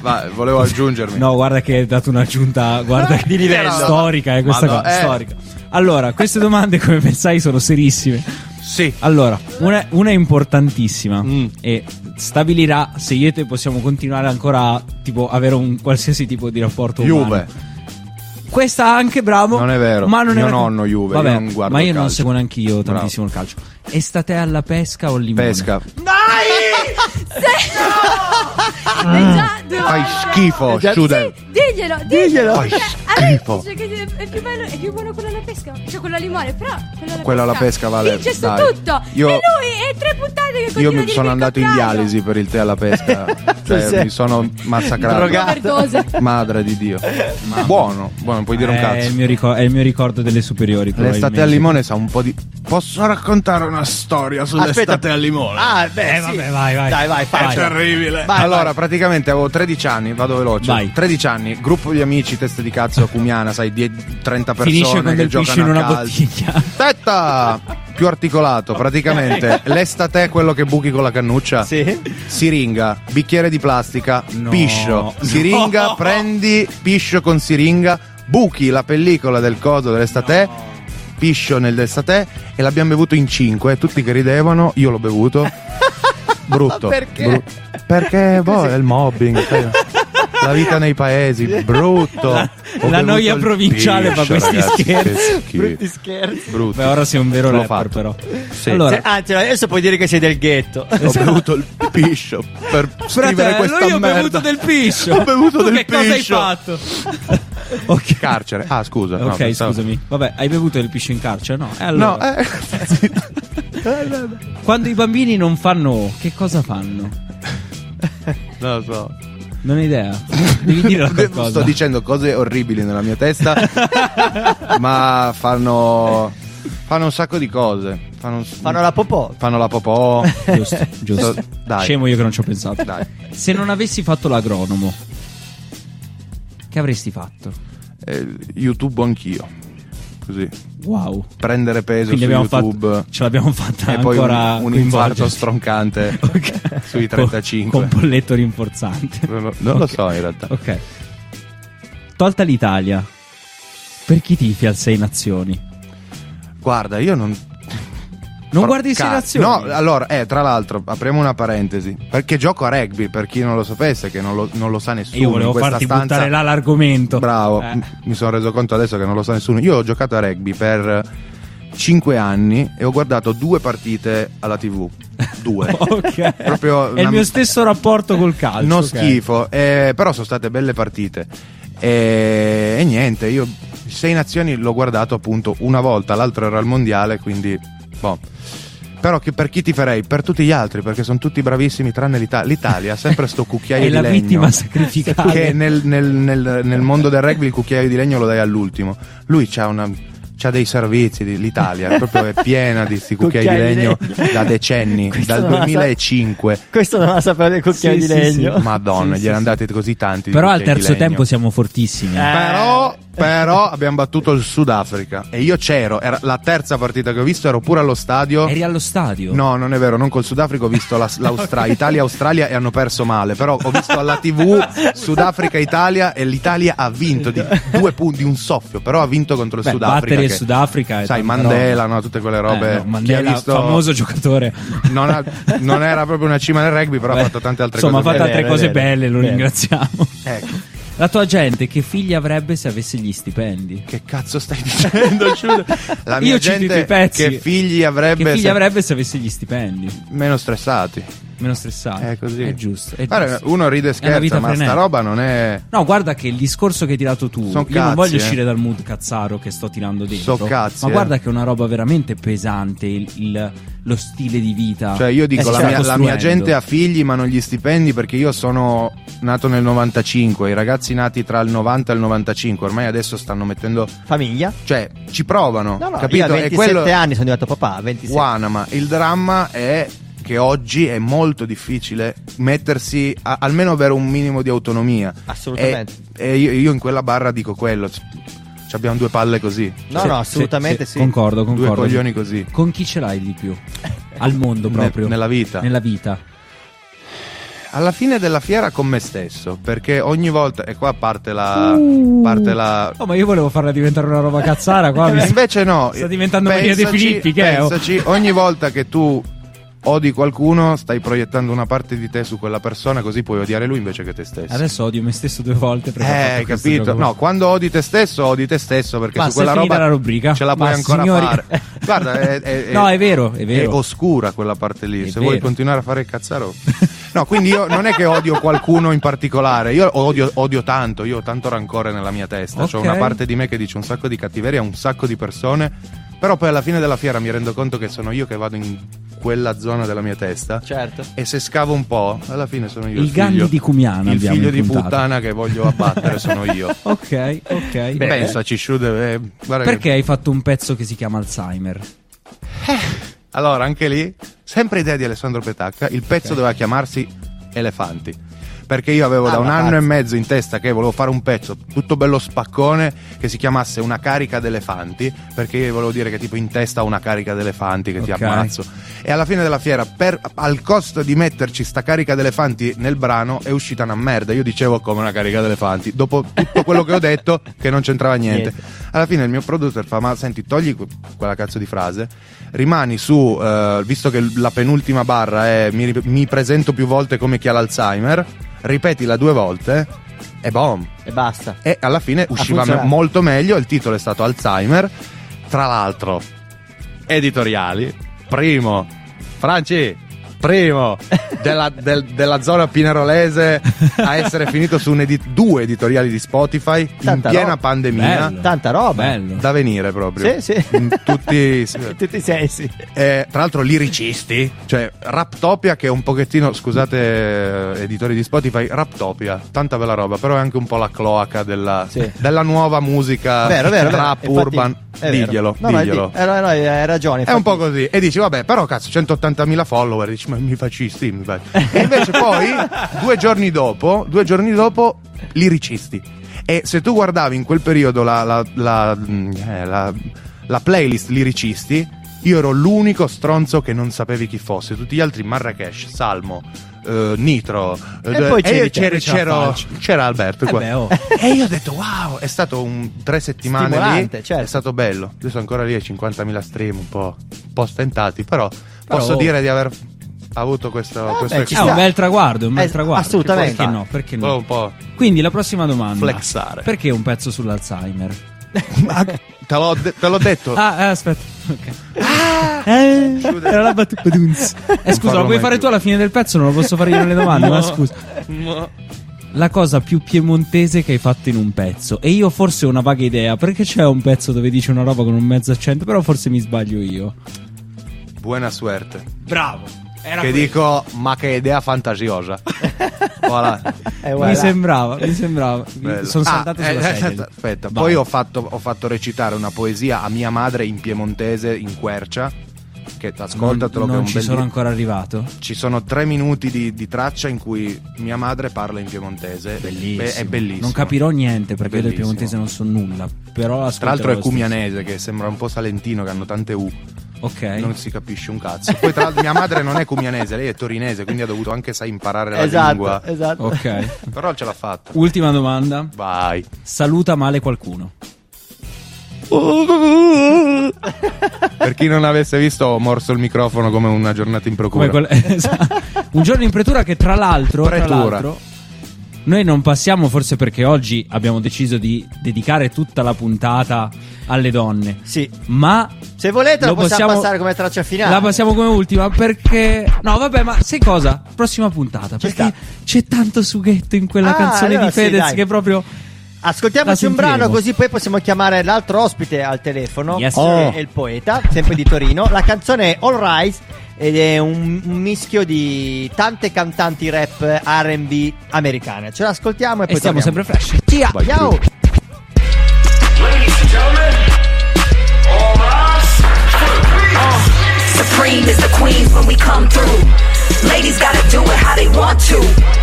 Ma volevo aggiungermi. No, guarda che hai dato un'aggiunta, guarda di livello storica, eh, questa Madonna, cosa, eh. storica. Allora, queste domande come pensai sono serissime. Sì. Allora, una, una è importantissima mm. e stabilirà se io e te possiamo continuare ancora a tipo avere un qualsiasi tipo di rapporto Juve. umano. Questa anche bravo. Non è vero. Ma non mio è vero. nonno Juve, Vabbè, io non guardo. Ma io il non calcio. seguo neanche io tantissimo bravo. il calcio. Estate alla pesca o al limone? Pesca. Dai! No! È già due Fai schifo, Giude. Sì, diglielo, diglielo. Fai schifo. Cioè, dice che è più bello, è più buono quello alla pesca. Cioè quello al limone, però quello alla quella pesca. Quella alla pesca vale. Dice su tutto. Io, e lui è tre puntate che continua. Io mi sono andato in dialisi per il tè alla pesca. Cioè, sì, mi sono massacrato. Madre di Dio. Ma buono, buono, puoi dire eh, un cazzo. È il mio ricordo, è il mio ricordo delle superiori. L'estate al limone sa un po' di Posso raccontare una storia sull'estate al limone? Ah, beh, eh, sì. vabbè, vai, vai. Dai, vai, fai. È terribile. Vai, allora, vai. praticamente avevo tredici anni, vado veloce. Vai. tredici anni, gruppo di amici, testa di cazzo, Cumiana, sai, trenta persone Finisce che giocano a calcio. Finisce una bottiglia. Aspetta! Più articolato, praticamente. L'estate è quello che buchi con la cannuccia. Sì. Siringa, bicchiere di plastica, no, piscio. Siringa, no. prendi piscio con siringa, buchi la pellicola del coso dell'estate. No. Piscio nell'estate e l'abbiamo bevuto in cinque, tutti che ridevano, io l'ho bevuto. Brutto. Perché? Bru- perché boh, è il mobbing. La vita nei paesi, brutto. La, la noia provinciale piscio, fa questi ragazzi, scherzi. Brutti scherzi. Brutti. Beh, ora sei un vero rapper fatto. però. Sì. Allora, cioè, anzi, adesso puoi dire che sei del ghetto. Ho bevuto il piscio per scrivere Fratello, questa io merda. Io ho bevuto del piscio. Ho bevuto tu del che piscio. Cosa hai fatto? Okay. Carcere. Ah, scusa. Ok, no, scusami. Vabbè, hai bevuto del piscio in carcere? No. Eh, allora. No, eh. Quando i bambini non fanno, che cosa fanno? Non lo so. Non ho idea. Devi dire qualcosa. Sto dicendo cose orribili nella mia testa. Ma fanno fanno un sacco di cose. Fanno, fanno la popò. Fanno la popò. Giusto, giusto. Dai. Scemo io che non ci ho pensato. Dai. Se non avessi fatto l'agronomo, che avresti fatto? Eh, YouTube anch'io. Così. Wow. Prendere peso Quindi su YouTube. Fatto, ce l'abbiamo fatta e ancora. E poi un, un infarto stroncante okay. sui trentacinque. Con polletto rinforzante. Non lo, non okay. lo so in realtà. Ok. Tolta l'Italia, per chi tifi al Sei Nazioni? Guarda, io non... Non Pro... guardi i Sei Nazioni? No, allora, eh, tra l'altro, apriamo una parentesi. Perché gioco a rugby, per chi non lo sapesse, che non lo, non lo sa nessuno. Io volevo farti stanza... buttare là l'argomento. Bravo, eh. mi sono reso conto adesso che non lo sa nessuno. Io ho giocato a rugby per cinque anni e ho guardato due partite alla tivù. Due. okay. Proprio È una... il mio stesso rapporto col calcio. No okay. schifo, eh, però sono state belle partite. E, e niente, io Sei Nazioni l'ho guardato appunto una volta, l'altro era al mondiale, quindi... Boh. Però che per chi ti farei? Per tutti gli altri, perché sono tutti bravissimi tranne l'Italia. L'Italia ha sempre sto cucchiaio di legno. È la vittima sacrificata. Che nel, nel, nel, nel mondo del rugby il cucchiaio di legno lo dai all'ultimo. Lui c'ha una c'ha dei servizi, l'Italia proprio è piena di questi cucchiai di legno da decenni, questo dal duemilacinque. Sa- questo non la sapeva dei cucchiai sì, di legno. Sì, sì. Madonna, sì, gli sì, erano andati così tanti. Però al terzo tempo siamo fortissimi. Eh. Però, però abbiamo battuto il Sudafrica e io c'ero, era la terza partita che ho visto, ero pure allo stadio. Eri allo stadio? No, non è vero, non col Sudafrica, ho visto la, l'Australia, Italia-Australia e hanno perso male, però ho visto alla tivù Sudafrica-Italia e l'Italia ha vinto di due punti, un soffio, però ha vinto contro il Beh, Sudafrica. Battere il Sudafrica, sai, Mandela, no, tutte quelle robe. Eh, no, Mandela, chi ha visto... famoso giocatore. Non, ha, non era proprio una cima nel rugby, però Beh, ha fatto tante altre insomma, cose. Insomma, ha fatto belle, altre belle, cose belle, belle, lo ringraziamo. Ecco. La tua gente che figli avrebbe se avesse gli stipendi? Che cazzo stai dicendo? La mia Io gente che figli avrebbe, che figli se... avrebbe se avesse gli stipendi? Meno stressati. Meno stressati. È così. È giusto. È Guarda, giusto. Uno ride e scherza, ma frenetica. Sta roba non è. No, guarda che il discorso che hai tirato tu. Son io cazzi, non voglio eh. uscire dal mood cazzaro che sto tirando dentro. So cazzi, ma eh. guarda che è una roba veramente pesante. Il, il, lo stile di vita. Cioè, io dico, la mia, la mia gente ha figli, ma non gli stipendi, perché io sono nato nel novantacinque. I ragazzi nati tra il novanta e il novantacinque, ormai adesso stanno mettendo famiglia. Cioè, ci provano. No, no, capito? Io a ventisette quello... anni sono diventato papà. ventisette Guanama, il dramma è che oggi è molto difficile mettersi a, almeno avere un minimo di autonomia. Assolutamente. E, e io, io in quella barra dico quello. Abbiamo due palle così. No, sì, no, assolutamente sì, sì. Concordo, concordo. Due coglioni così. Con chi ce l'hai di più? Al mondo proprio. Ne, nella vita. Nella vita. Alla fine della fiera con me stesso, perché ogni volta e qua parte la uh, parte la oh, ma io volevo farla diventare una roba cazzara qua. mi... Invece no. Sta diventando Maria De Filippi, che pensaci, è? Ogni volta che tu odi qualcuno, stai proiettando una parte di te su quella persona, così puoi odiare lui invece che te stesso. Adesso odio me stesso due volte perché Eh, capito? No, quando odi te stesso, odi te stesso perché Passa, su quella roba la rubrica. Ce la puoi Ma ancora signori... fare. Guarda, è, è, è, no, è vero, è vero. È oscura quella parte lì. È Se vero. vuoi continuare a fare il cazzaro. No, quindi io non è che odio qualcuno in particolare. Io odio, odio tanto, io ho tanto rancore nella mia testa. Okay. C'ho una parte di me che dice un sacco di cattiverie a un sacco di persone. Però poi alla fine della fiera mi rendo conto che sono io che vado in quella zona della mia testa. Certo. E se scavo un po', alla fine sono io il, il Gandhi di Cumiana. Il figlio di puttana che voglio abbattere sono io. Ok, ok. Beh, pensaci, Shude, eh, perché che... hai fatto un pezzo che si chiama Alzheimer? Eh, allora, anche lì, sempre idea di Alessandro Petacca, il pezzo okay. doveva chiamarsi Elefanti. Perché io avevo ah, da un anno cazzo. e mezzo in testa che volevo fare un pezzo tutto bello spaccone che si chiamasse Una carica d'elefanti, perché io volevo dire che tipo in testa ho una carica d'elefanti che okay. ti ammazzo. E alla fine della fiera, per, al costo di metterci sta carica d'elefanti nel brano, è uscita una merda. Io dicevo come una carica d'elefanti, dopo tutto quello che ho detto che non c'entrava niente. Alla fine il mio producer fa: ma senti, togli quella cazzo di frase, rimani su, uh, visto che la penultima barra è mi, mi presento più volte come chi ha l'Alzheimer, ripetila due volte e boom, e basta. E alla fine usciva me- molto meglio. Il titolo è stato Alzheimer. Tra l'altro, editoriali. Primo, Franci, primo della, del, della zona pinerolese a essere finito su un edit- due editoriali di Spotify tanta in piena roba. pandemia. Bello. Tanta roba. Bello. Da venire proprio. Sì, sì. In tutti, tutti i sensi. Eh, tra l'altro liricisti, cioè Raptopia che è un pochettino, scusate eh, editori di Spotify, Raptopia, tanta bella roba, però è anche un po' la cloaca della, sì. della nuova musica vero, vero, trap vero. urban. Infatti, diglielo, no, diglielo. No, no, no, hai ragione. Infatti. È un po' così. E dici vabbè, però cazzo, centottantamila follower, dici ma mi facci sì, mi facci. E invece poi due giorni dopo due giorni dopo liricisti, e se tu guardavi in quel periodo la la, la, eh, la, la playlist liricisti, io ero l'unico stronzo che non sapevi chi fosse, tutti gli altri Marrakesh, Salmo, eh, Nitro e d- poi c'era, c'era, c'era, c'era Alberto qua. Eh beh, oh. E io ho detto wow, è stato un tre settimane Stimolante, lì certo. È stato bello, io sono ancora lì ai cinquantamila stream, un po', un po' stentati, però, però posso oh. dire di aver ha avuto questo, ah, questo beh, è un bel traguardo, un bel eh, traguardo. Assolutamente. Perché no? Perché no? Un po'. Quindi la prossima domanda: flexare. Perché un pezzo sull'Alzheimer? Ma te, l'ho de- te l'ho detto. Ah, eh, aspetta. Okay. Ah, eh, era la battuta. Eh, scusa, lo puoi fare tu alla fine del pezzo? Non lo posso fare io nelle domande. No, ma scusa. No. La cosa più piemontese che hai fatto in un pezzo. E io forse ho una vaga idea, perché c'è un pezzo dove dice una roba con un mezzo accento, però forse mi sbaglio io. Buona suerte. Bravo. Era che questo. Dico, ma che idea fantasiosa. Voilà. Eh, voilà. Mi sembrava, mi sembrava. Bello. Sono saltato ah, sulla eh, sedia. Aspetta, Vai. poi ho fatto, ho fatto recitare una poesia a mia madre in piemontese, in Quercia. Che ascoltatelo. Non, non che ci bel sono di... ancora arrivato. Ci sono tre minuti di, di traccia in cui mia madre parla in piemontese. Bellissimo. È bellissimo. Non capirò niente perché bellissimo. io del piemontese non so nulla. Però tra l'altro è cumianese, che sembra un po' salentino, che hanno tante U. Ok. Non si capisce un cazzo. Poi tra l'altro mia madre non è cumianese, lei è torinese, quindi ha dovuto anche, sai, imparare la esatto, lingua. Esatto. Ok. Però ce l'ha fatta. Ultima domanda. Vai. Saluta male qualcuno. Per chi non l'avesse visto, ho morso il microfono come una giornata in procura. Come quel... Un giorno in pretura che tra l'altro, tra l'altro noi non passiamo, forse perché oggi abbiamo deciso di dedicare tutta la puntata alle donne. Sì. Ma se volete la possiamo, possiamo passare come traccia finale. La passiamo come ultima perché... No vabbè, ma sai cosa? Prossima puntata ci perché sta. C'è tanto sughetto in quella ah, canzone allora di Fedez sì, che proprio... Ascoltiamoci un brano, così poi possiamo chiamare l'altro ospite al telefono, yes. oh. È il poeta, sempre di Torino. La canzone è All Rise ed è un, un mischio di tante cantanti rap R and B americane. Ce l'ascoltiamo e, e poi siamo sempre fresh. Ciao. Ciao. Supreme is the queen when we come through. Ladies gotta do it how they want to.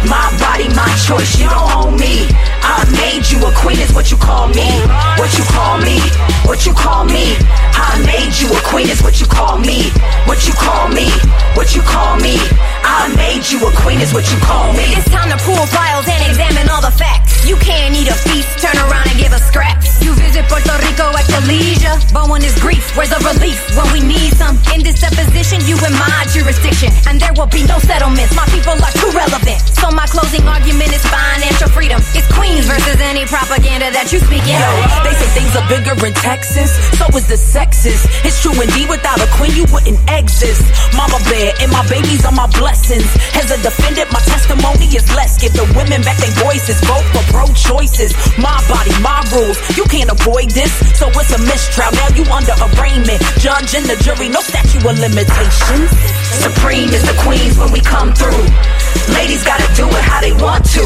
My body, my choice, you don't own me. I made you a queen is what you call me. What you call me, what you call me. I made you a queen is what you call me. What you call me, what you call me. I made you a queen is what you call me. It's time to pull files and examine all the facts. You can't eat a feast, turn around and give us scraps. You visit Puerto Rico at your leisure. Bowen is grief, where's the relief when we need some? In this deposition, you in my jurisdiction, and there will be no settlements. My people are too relevant, so my closing argument is financial freedom. It's Queens versus any propaganda that you speak in. They say things are bigger in Texas, so is the sexist. It's true indeed, without a queen you wouldn't exist. Mama bear and my babies are my blessings. As a defendant, my testimony is less. Give the women back their voices, vote for pro-choices. My body, my rules, you can't avoid this. So it's a mistrial, now you under arraignment. Judge and the jury, no statute of limitations. Supreme is the queens when we come through. Ladies gotta do it how they want to.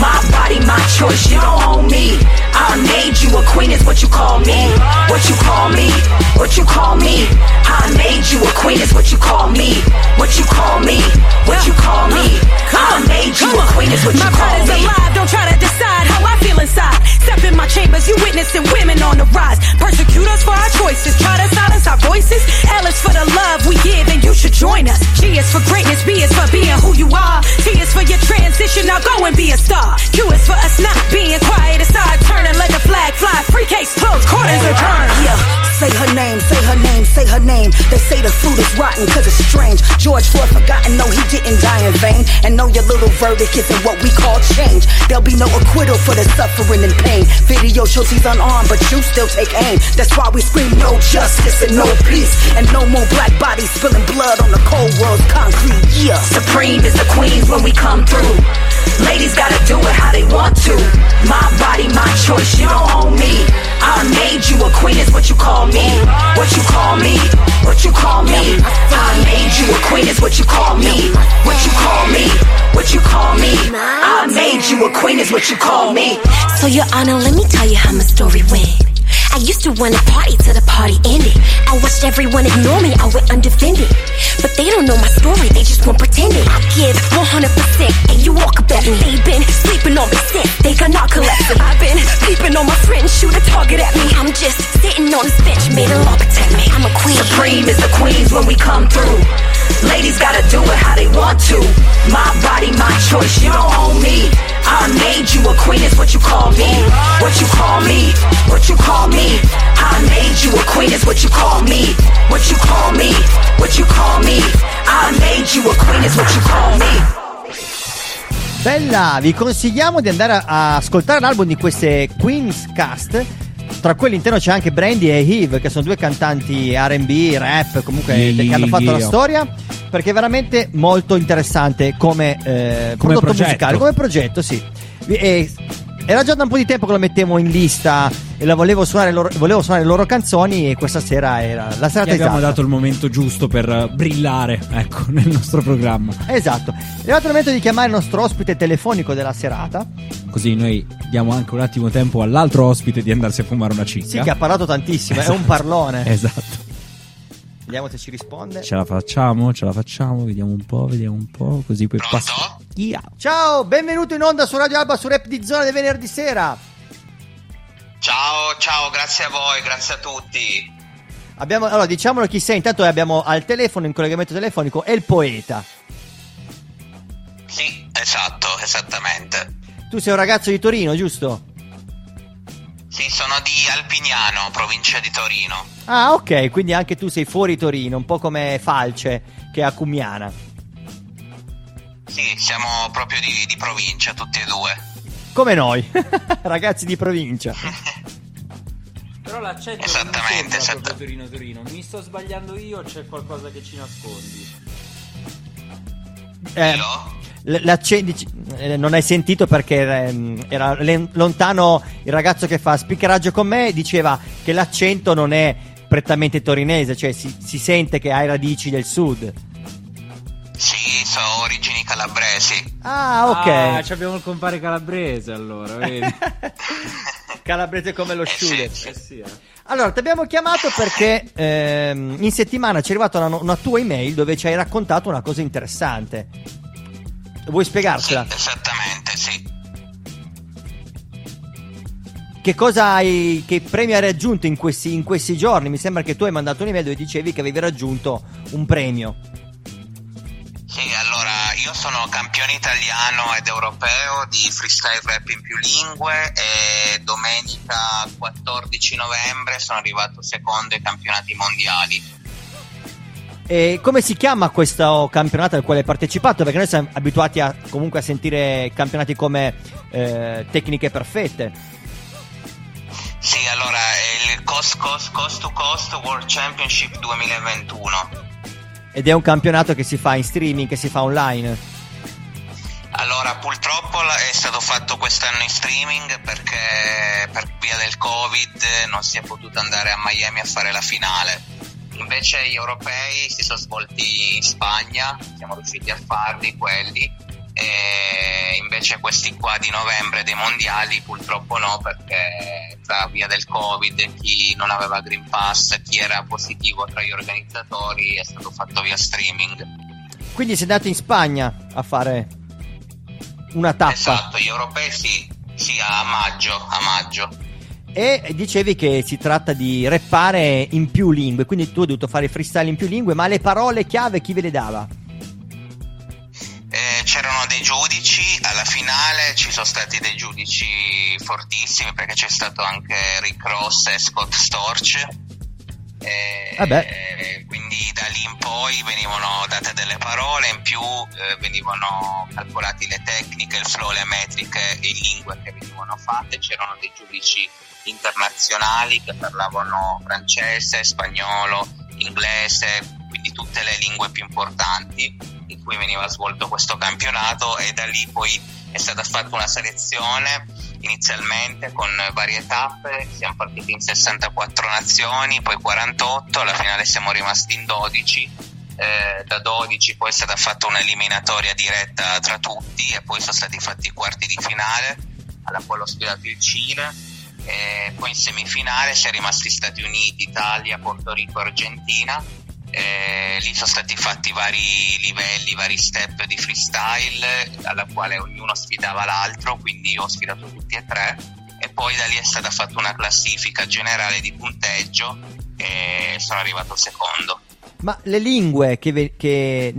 My body, my choice, you don't own me. I made you a queen is what you call me. What you call me, what you call me. I made you a queen is what you call me. What you call me, what you call me. I made you a queen is what you call me. My body's alive, don't try to decide how I feel inside. Step in my chambers, you witnessing women on the rise. Persecute us for our choices, try to silence our voices. L is for the love we give and you should join us. G is for greatness, B is for being who you are. T is for your transition, now go and be a star. Q is for us not being quiet, it's our turn and let the flag fly. Free case closed, quarters are turned. Yeah, say her name, say her name, say her name. They say the fruit is rotten cause it's strange. George Floyd forgotten, no he didn't die in vain. And no your little verdict isn't what we call change. There'll be no acquittal for the suffering and pain. Video shows he's unarmed but you still take aim. That's why we scream no justice and no peace. And no more black bodies spilling blood on the cold world's concrete, yeah. Supreme is the queens when we come through. Ladies gotta do it how they want to. My body, my choice, you don't own me. I made you a queen is what you call me. What you call me, what you call me. I made you a queen is what you call me. What you call me, what you call me. I made you a queen is what you call me. So your honor, let me tell you how my story went. I used to wanna party till the party ended. I watched everyone ignore me, I went undefended. But they don't know my story, they just won't pretend it. I give one hundred percent and you walk up at me. They've been sleeping on me since, they got not collected. I've been sleeping on my friends, shoot a target at me. I'm just sitting on this bench, made a law protect me. I'm a queen. Supreme is the queens when we come through. Ladies gotta do it how they want to. My body, my choice, you don't own me. I made you a queen is what you call me. What you call me, what you call me. I made you a queen is what you call me. What you call me, what you call me. I made you a queen is what you call me. Bella, vi consigliamo di andare a, a ascoltare l'album di queste Queens Cast. Tra quelli all'interno c'è anche Brandy e Eve, che sono due cantanti R and B, rap, comunque yeah, che yeah, hanno fatto yeah. la storia. Perché è veramente molto interessante come, eh, come prodotto progetto. musicale, come progetto, sì. E Era già da un po' di tempo che la mettevo in lista e la volevo suonare, loro, volevo suonare le loro canzoni, e questa sera era la serata esatta. Abbiamo dato il momento giusto per brillare, ecco, nel nostro programma. Esatto. È arrivato il momento di chiamare il nostro ospite telefonico della serata, così noi diamo anche un attimo tempo all'altro ospite di andarsi a fumare una cicca. Sì, che ha parlato tantissimo, esatto. È un parlone. Esatto. Vediamo se ci risponde. Ce la facciamo, ce la facciamo, vediamo un po', vediamo un po', così poi passa. Yeah. Ciao, benvenuto in onda su Radio Alba, su Rap di Zona del venerdì sera. Ciao, ciao, grazie a voi, grazie a tutti. Abbiamo, allora, diciamolo chi sei, intanto abbiamo al telefono, in collegamento telefonico, è il poeta. Sì, esatto, esattamente. Tu sei un ragazzo di Torino, giusto? Sì, sono di Alpignano, provincia di Torino. Ah, ok, quindi anche tu sei fuori Torino, un po' come Falce, che è a Cumiana. Sì, siamo proprio di, di provincia, tutti e due. Come noi, ragazzi di provincia. Però l'accento esattamente, non è Torino Torino, mi sto sbagliando io o c'è qualcosa che ci nascondi? Eh, non hai sentito perché era lontano il ragazzo che fa speakeraggio con me, diceva che l'accento non è prettamente torinese, cioè si, si sente che hai radici del sud. Sì, sono origini calabresi. Ah, ok. Ah, abbiamo il compare calabrese allora, vedi? Calabrese come lo eh sciule. Sì, eh sì, eh. Allora, ti abbiamo chiamato perché ehm, in settimana ci è arrivata una, una tua email dove ci hai raccontato una cosa interessante. Vuoi spiegarcela? Sì, esattamente, sì. Che cosa hai, che premi hai raggiunto in questi, in questi giorni? Mi sembra che tu hai mandato un'email dove dicevi che avevi raggiunto un premio. Sì, allora, io sono campione italiano ed europeo di freestyle rap in più lingue e domenica quattordici novembre sono arrivato secondo ai campionati mondiali. E come si chiama questo campionato al quale hai partecipato? Perché noi siamo abituati a, comunque a sentire campionati come eh, tecniche perfette. Sì, allora, è il Coast, Coast, Coast to Coast World Championship duemilaventuno. Ed è un campionato che si fa in streaming, che si fa online? Allora, purtroppo è stato fatto quest'anno in streaming perché per via del Covid non si è potuto andare a Miami a fare la finale. Invece gli europei si sono svolti in Spagna, siamo riusciti a farli quelli, e invece questi qua di novembre dei mondiali purtroppo no, perché tra via del Covid chi non aveva Green Pass, chi era positivo tra gli organizzatori, è stato fatto via streaming. Quindi sei andato in Spagna a fare una tappa? Esatto, gli europei sì, sì a maggio, a maggio. E dicevi che si tratta di rappare in più lingue, quindi tu hai dovuto fare freestyle in più lingue, ma le parole chiave chi ve le dava? Eh, c'erano dei giudici, alla finale ci sono stati dei giudici fortissimi perché c'è stato anche Rick Ross e Scott Storch, e eh quindi da lì in poi venivano date delle parole in più, eh, venivano calcolati le tecniche, il flow, le metriche e lingue che venivano fatte. C'erano dei giudici internazionali che parlavano francese, spagnolo, inglese, quindi tutte le lingue più importanti in cui veniva svolto questo campionato, e da lì poi è stata fatta una selezione inizialmente con varie tappe. Siamo partiti in sessantaquattro nazioni, poi quarantotto, alla finale siamo rimasti in dodici, eh, da dodici poi è stata fatta un'eliminatoria diretta tra tutti e poi sono stati fatti i quarti di finale, alla quale ho sfidato il Cile. E poi in semifinale si è rimasti Stati Uniti, Italia, Porto Rico, Argentina, e lì sono stati fatti vari livelli, vari step di freestyle alla quale ognuno sfidava l'altro, quindi ho sfidato tutti e tre, e poi da lì è stata fatta una classifica generale di punteggio e sono arrivato secondo. Ma le lingue che, ve- che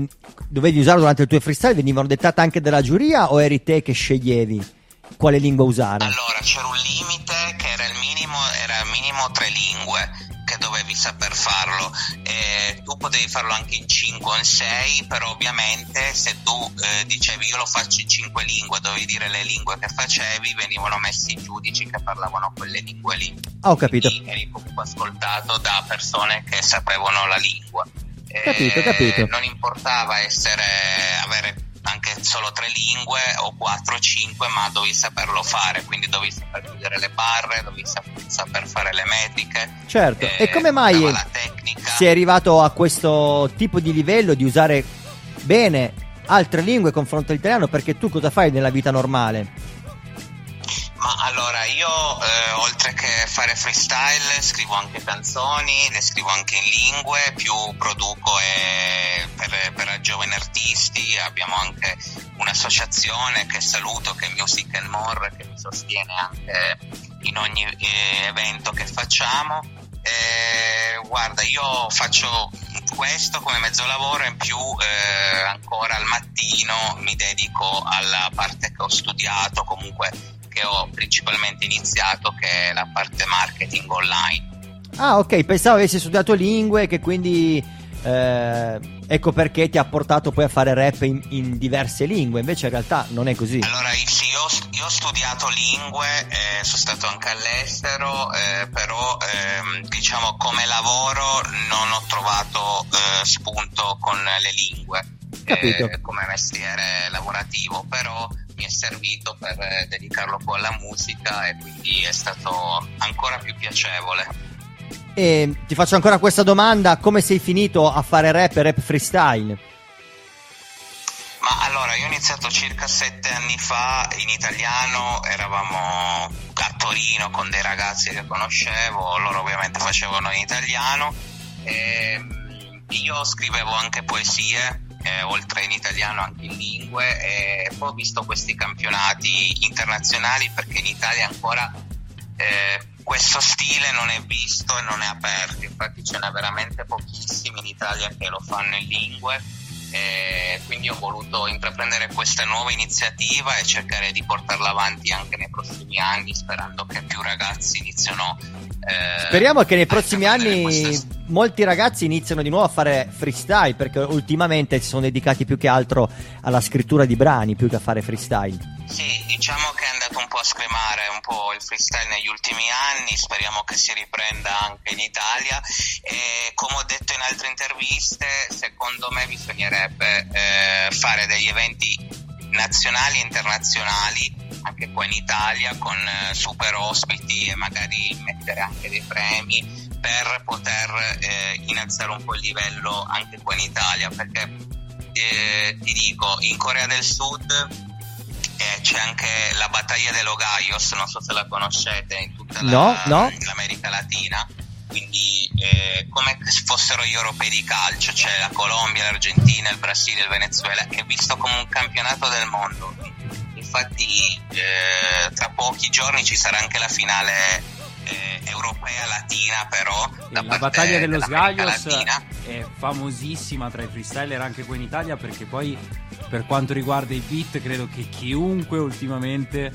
dovevi usare durante il tuo freestyle venivano dettate anche dalla giuria o eri te che sceglievi quale lingua usare? Allora, c'era un limite che era il minimo, era minimo tre lingue che dovevi saper farlo, e tu potevi farlo anche in cinque o in sei, però ovviamente se tu eh, dicevi io lo faccio in cinque lingue, dovevi dire le lingue che facevi, venivano messi i giudici che parlavano quelle lingue lì. Ah, ho capito. Quindi eri comunque ascoltato da persone che sapevano la lingua. Capito, e capito. Non importava essere avere anche solo tre lingue o quattro o cinque, ma dovevi saperlo fare, quindi dovevi saper chiudere le barre, dovevi saper fare le metriche. Certo, e, e come mai sei arrivato a questo tipo di livello di usare bene altre lingue confronto all'italiano? Perché tu cosa fai nella vita normale? Ma allora io eh, oltre che fare freestyle scrivo anche canzoni, le scrivo anche in lingue, più produco eh, per, per giovani artisti. Abbiamo anche un'associazione che saluto, che è Music and More, che mi sostiene anche in ogni eh, evento che facciamo. Eh, guarda, io faccio questo come mezzo lavoro, in più eh, ancora al mattino mi dedico alla parte che ho studiato, comunque che ho principalmente iniziato, che è la parte marketing online. Ah, ok, pensavo avessi studiato lingue, che quindi eh, ecco perché ti ha portato poi a fare rap in, in diverse lingue, invece in realtà non è così. Allora sì, io, io ho studiato lingue, eh, sono stato anche all'estero, eh, però eh, diciamo come lavoro non ho trovato eh, spunto con le lingue. Capito. Eh, come mestiere lavorativo, però mi è servito per eh, dedicarlo poi alla musica, e quindi è stato ancora più piacevole. E ti faccio ancora questa domanda: come sei finito a fare rap e rap freestyle? Ma allora, io ho iniziato circa sette anni fa in italiano, eravamo a Torino con dei ragazzi che conoscevo, loro ovviamente facevano in italiano, e io scrivevo anche poesie. Eh, oltre in italiano anche in lingue, e poi ho visto questi campionati internazionali, perché in Italia ancora eh, questo stile non è visto e non è aperto, infatti ce n'è veramente pochissimi in Italia che lo fanno in lingue, e quindi ho voluto intraprendere questa nuova iniziativa e cercare di portarla avanti anche nei prossimi anni, sperando che più ragazzi iniziano eh, speriamo che nei prossimi anni queste... molti ragazzi iniziano di nuovo a fare freestyle, perché ultimamente si sono dedicati più che altro alla scrittura di brani più che a fare freestyle. Sì, diciamo che è andato un po' a scremare un po' il freestyle negli ultimi anni, speriamo che si riprenda anche in Italia, e come ho detto in altre interviste, secondo me bisognerebbe eh, fare degli eventi nazionali e internazionali anche qua in Italia, con eh, super ospiti, e magari mettere anche dei premi per poter eh, innalzare un po' il livello anche qua in Italia, perché eh, ti dico, in Corea del Sud eh, c'è anche la Battaglia de los Gallos, non so se la conoscete, in tutta la, no, no. l'America Latina, quindi eh, come se fossero gli europei di calcio, c'è cioè la Colombia, l'Argentina, il Brasile, il Venezuela, che è visto come un campionato del mondo. Infatti eh, tra pochi giorni ci sarà anche la finale Eh, europea latina, però la, la battaglia dello Sgallos è famosissima tra i freestyler anche qui in Italia, perché poi per quanto riguarda i beat credo che chiunque ultimamente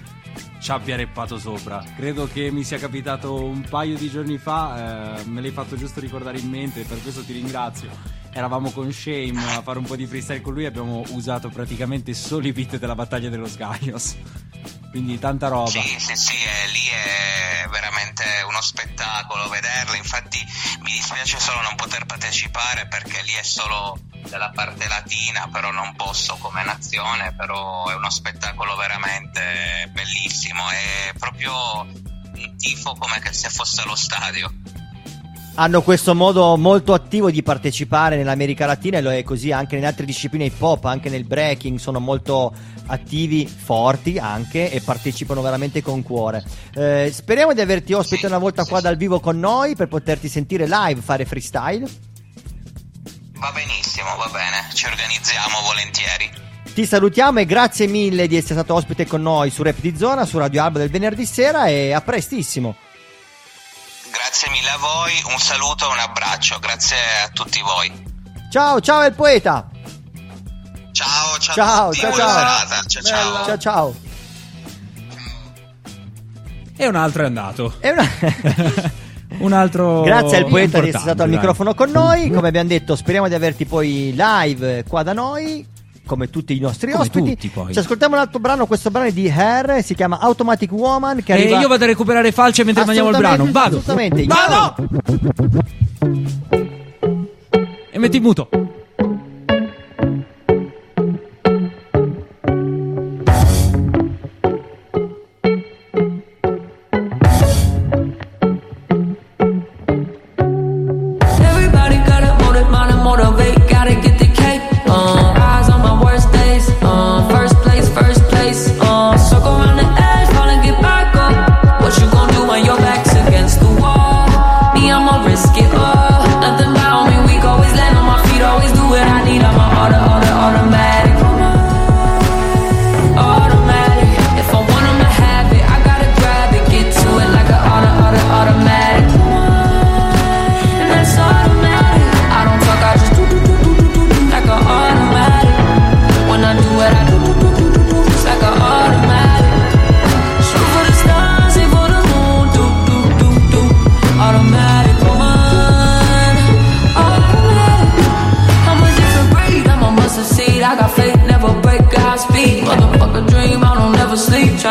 ci abbia reppato sopra. Credo che mi sia capitato un paio di giorni fa, eh, me l'hai fatto giusto ricordare in mente, per questo ti ringrazio. Eravamo con Shame a fare un po' di freestyle con lui, abbiamo usato praticamente solo i beat della battaglia dello Sgallos, quindi tanta roba. Sì, sì, sì, è, lì è veramente uno spettacolo vederla, infatti mi dispiace solo non poter partecipare, perché lì è solo della parte latina, però non posso come nazione, però è uno spettacolo veramente bellissimo, è proprio un tifo come che se fosse allo stadio. Hanno questo modo molto attivo di partecipare nell'America Latina, e lo è così anche in altre discipline hip hop, anche nel breaking sono molto attivi, forti anche, e partecipano veramente con cuore. Eh, speriamo di averti ospite sì, una volta sì, qua sì. dal vivo con noi, per poterti sentire live fare freestyle. Va benissimo, va bene, ci organizziamo volentieri. Ti salutiamo e grazie mille di essere stato ospite con noi su Rap di Zona, su Radio Alba del venerdì sera, e a prestissimo. Grazie mille a voi, un saluto e un abbraccio, grazie a tutti voi. Ciao, ciao El Poeta. Ciao, ciao, ciao, ciao, ciao. Ciao, ciao, ciao, ciao. E un altro è andato. E una... un altro. Grazie al Poeta di essere stato al microfono con noi. Come abbiamo detto, speriamo di averti poi live qua da noi, come tutti i nostri come ospiti. Tutti, poi. Ci ascoltiamo un altro brano, questo brano è di Hair, si chiama Automatic Woman, che arriva... E io vado a recuperare falce mentre mandiamo il brano, vado. Assolutamente. Vado. E metti in muto.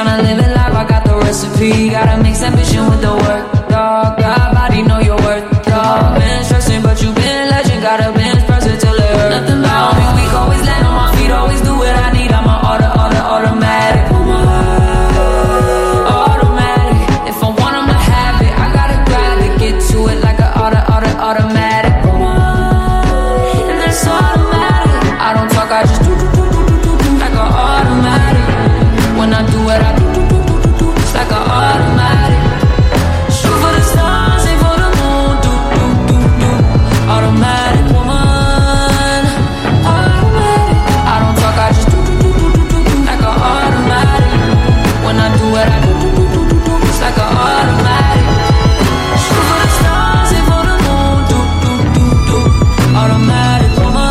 tryna live it life, I got the recipe. Gotta mix ambition with the work, dog. God, body know your worth, dog. Been stressing, but you been legend. Gotta binge press it till it hurt. Nothing about me weak, always land on my feet, always do what I need. I'm an order, order, automatic. Oh my God, automatic. If I want 'em to have it, I gotta grab it, get to it like an order, order, automatic. Oh my, and that's automatic. I don't talk, I just do, do, do, do, do, do, like an automatic. When I do what I do, do, do, do, do, it's like an automatic. Shoot for the stars, aim for the moon, do, do, do, do. Automatic woman, automatic. I don't talk, I just do, do, do, do, do, do, like an automatic. When I do what I do, do, do, do, do, do, it's like an automatic. Shoot for the stars, aim for the moon, do, do, do, do, automatic woman.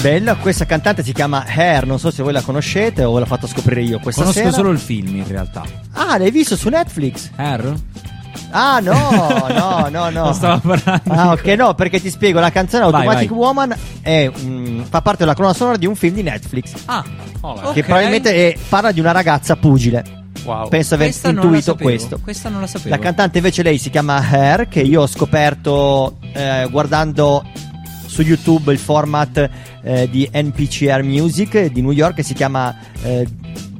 Bella, questa cantante si chiama Hair, non so se voi la conoscete o l'ho fatto scoprire io questa Conosco sera. Conosco solo il film in realtà. Ah, l'hai visto su Netflix? Hair? Ah no, no, no, no. Non stavo parlando. Ah ok, no, perché ti spiego, la canzone Automatic vai, vai. Woman è, mh, fa parte della colonna sonora di un film di Netflix. Ah, oh, che okay. probabilmente è, parla di una ragazza pugile. Wow. Penso aver questa intuito questo. Questa non la sapevo. La cantante invece lei si chiama Her, che io ho scoperto eh, guardando su YouTube il format eh, di N P C R Music di New York, che si chiama eh,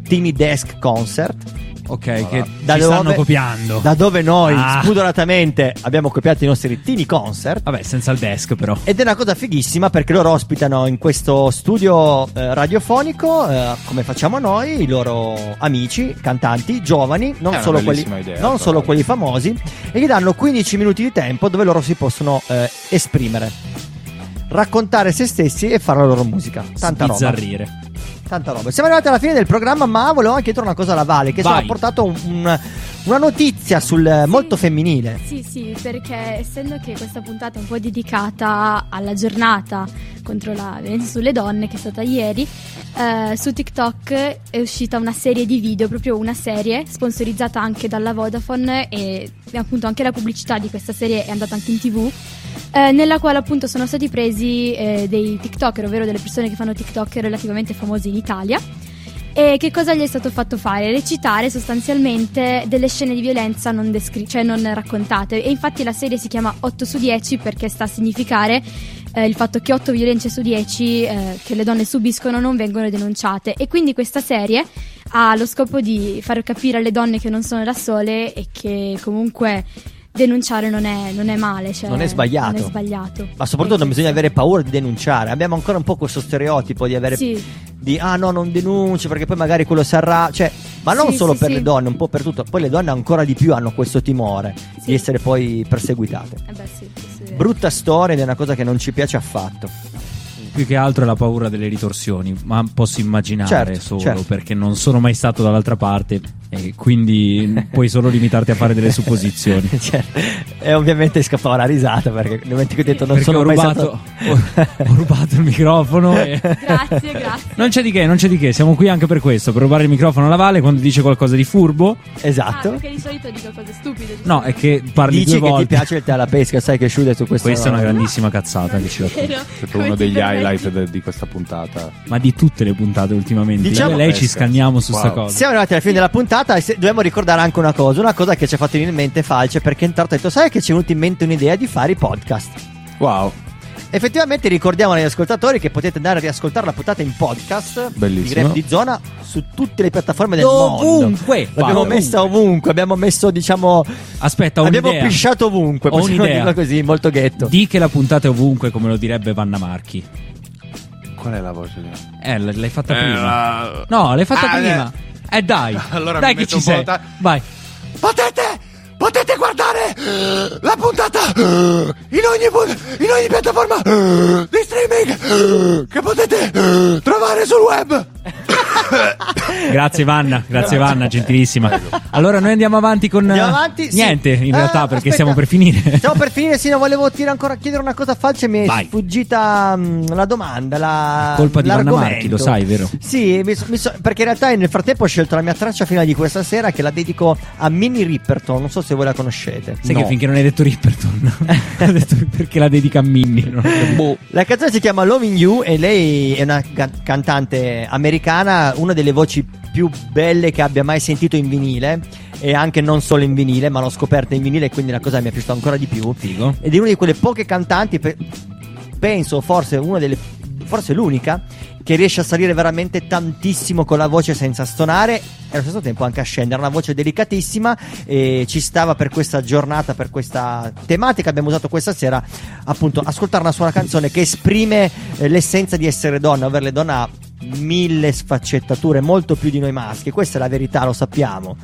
Tiny Desk Concert. Ok, allora, che da ci dove, stanno copiando. Da dove noi ah. spudoratamente abbiamo copiato i nostri Tiny Concert. Vabbè, senza il desk però. Ed è una cosa fighissima perché loro ospitano in questo studio eh, radiofonico eh, come facciamo noi, i loro amici, cantanti, giovani, non, solo quelli, idea, non solo quelli famosi. E gli danno quindici minuti di tempo dove loro si possono eh, esprimere, raccontare se stessi e fare la loro musica. Tanta Spizzarrire. roba Tanta roba. Siamo arrivati alla fine del programma, ma volevo anche chiedere una cosa alla Vale, che ci ha portato un, un, una notizia sul sì, molto femminile. Sì, sì, perché essendo che questa puntata è un po' dedicata alla giornata contro la violenza sulle donne, che è stata ieri, eh, su TikTok è uscita una serie di video, proprio una serie sponsorizzata anche dalla Vodafone, e appunto anche la pubblicità di questa serie è andata anche in TV, eh, nella quale appunto sono stati presi eh, dei TikToker, ovvero delle persone che fanno TikTok relativamente famosi in Italia. E che cosa gli è stato fatto fare? Recitare sostanzialmente delle scene di violenza non descri- cioè non raccontate. E infatti la serie si chiama otto su dieci perché sta a significare eh, il fatto che otto violenze su dieci eh, che le donne subiscono non vengono denunciate. E quindi questa serie ha lo scopo di far capire alle donne che non sono da sole e che comunque denunciare non è, non è male, cioè non è sbagliato. Non è sbagliato. Ma soprattutto non bisogna avere paura di denunciare. Abbiamo ancora un po' questo stereotipo di avere sì. di ah no, non denunci perché poi magari quello sarà, cioè, ma non sì, solo sì, per sì. le donne, un po' per tutto. Poi le donne ancora di più hanno questo timore sì. di essere poi perseguitate. Eh beh, sì, sì, sì. Brutta storia ed è una cosa che non ci piace affatto. più che altro è la paura delle ritorsioni, ma posso immaginare, certo, solo certo. perché non sono mai stato dall'altra parte e quindi puoi solo limitarti a fare delle supposizioni. Certo. E ovviamente scappava la risata perché nel momento che ho detto non perché sono ho rubato, mai stato... ho, ho rubato il microfono e... Grazie, grazie. Non c'è di che, non c'è di che, siamo qui anche per questo, per rubare il microfono alla Vale quando dice qualcosa di furbo. Esatto. Ah, perché di solito dico cose stupide. No, è che parli Dici due volte. Dici che ti piace il tè alla pesca, sai che sciude su questa. Questa è una grandissima cazzata che ci ho fatto. È stato uno degli highlight de- di questa puntata. Ma di tutte le puntate ultimamente. Diciamo io e lei pesca. Ci scanniamo su wow. sta cosa. Siamo arrivati alla fine della puntata e se- dobbiamo ricordare anche una cosa, una cosa che ci ha fatto venire in mente Falce, perché intanto ha detto sai che ci è venuta in mente un'idea di fare i podcast. Wow. Effettivamente ricordiamo agli ascoltatori che potete andare a riascoltare la puntata in podcast Bellissimo. Di Rap di Zona su tutte le piattaforme del ovunque. mondo. Ovunque. L'abbiamo messa ovunque, abbiamo messo diciamo Aspetta, un'idea. Abbiamo pisciato ovunque, ho possiamo un'idea. Dirlo così, molto ghetto. Dì che la puntata è ovunque come lo direbbe Vanna Marchi. Qual è la voce? Eh, l- l'hai fatta eh, prima. La... No, l'hai fatta ah, prima. Eh, eh dai. Allora dai mi che ci sei. Ta... Vai. Potete Potete guardare la puntata in ogni, in ogni piattaforma di streaming che potete trovare sul web. Grazie Vanna, grazie Vanna, gentilissima. Allora noi andiamo avanti con andiamo avanti, niente sì. in realtà ah, perché aspetta. stiamo per finire. Stiamo per finire, sì, non volevo tirare ancora chiedere una cosa a Falce, mi è Vai. sfuggita mh, la domanda, la, la colpa di Vanna Marchi, lo sai, vero? Sì, mi, mi so, perché in realtà nel frattempo ho scelto la mia traccia finale di questa sera che la dedico a Mini Ripperton, non so se voi la conoscete. Sai no. che finché non hai detto Ripperton, ho detto perché la dedica a Minnie. No? Boh. La canzone si chiama Loving You e lei è una ca- cantante americana, una delle voci più belle che abbia mai sentito in vinile e anche non solo in vinile, ma l'ho scoperta in vinile e quindi la cosa mi è piaciuta ancora di più. Figo. Ed è una di quelle poche cantanti, pe- penso forse una delle, forse l'unica che riesce a salire veramente tantissimo con la voce senza stonare e allo stesso tempo anche a scendere, una voce delicatissima e ci stava per questa giornata, per questa tematica abbiamo usato questa sera, appunto ascoltare una sua canzone che esprime eh, l'essenza di essere donna, ovvero le donna ha mille sfaccettature, molto più di noi maschi, questa è la verità, lo sappiamo.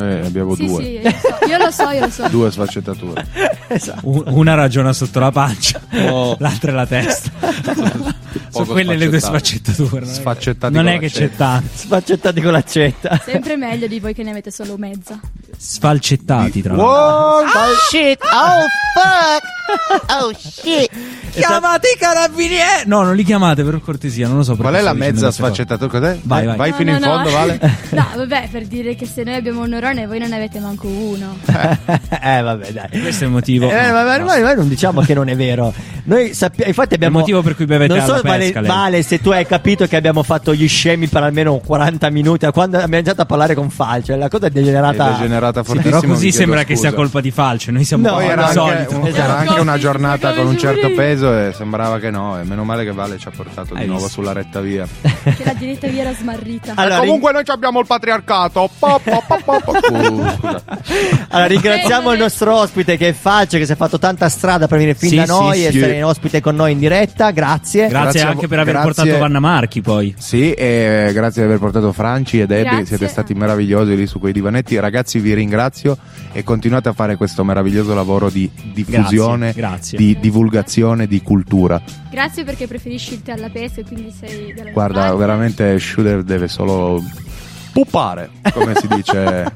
Eh, abbiamo sì, due. Sì, io, so. io lo so, io lo so. Due sfaccettature. Esatto. Una ragiona sotto la pancia, oh. l'altra è la testa. Sono quelle le due sfaccettature. Sfaccettati non è che c'è tanto. Sfaccettati con l'accetta. Sempre meglio di voi che ne avete solo mezza. Sfalcettati tra l'altro. Oh, oh shit, oh fuck, oh shit. Chiamate i carabinieri. No, non li chiamate per cortesia, non lo so. Qual è la mezza sfaccettatura? Cos'è? Vai, vai, vai no, fino no, in fondo, no. Vale. No, vabbè, per dire che se noi abbiamo un neurone e voi non ne avete manco uno. Eh, vabbè, dai. Questo è il motivo. Eh, vabbè, no. Noi non diciamo che non è vero. Noi sappiamo, infatti abbiamo il motivo per cui bevete alla pesca. Non so vale, vale se tu hai capito che abbiamo fatto gli scemi per almeno quaranta minuti quando abbiamo iniziato a parlare con Falce, la cosa è degenerata. È degenerata. Sì, però così sembra scusa. Che sia colpa di Falce. Noi siamo no, era anche, un, esatto. era anche una giornata con un certo peso e sembrava che no. E meno male che Vale ci ha portato Hai di nuovo visto? Sulla retta via. Che la diretta via era smarrita. Allora, comunque noi abbiamo il patriarcato. Po, po, po, po, po. Uh, allora ringraziamo il nostro ospite che è Falce, che si è fatto tanta strada per venire fin sì, da noi sì, e sì. essere ospite con noi in diretta. Grazie. Grazie, grazie anche per aver grazie. portato Vanna Marchi poi. Sì, e grazie di aver portato Franci ed Ebi. Siete stati meravigliosi lì su quei divanetti. Ragazzi, vi ringrazio e continuate a fare questo meraviglioso lavoro di diffusione, grazie, grazie. di divulgazione, di cultura. Grazie perché preferisci il tè alla pesca e quindi sei... Guarda, parte. veramente Shooter deve solo... puppare, come si dice.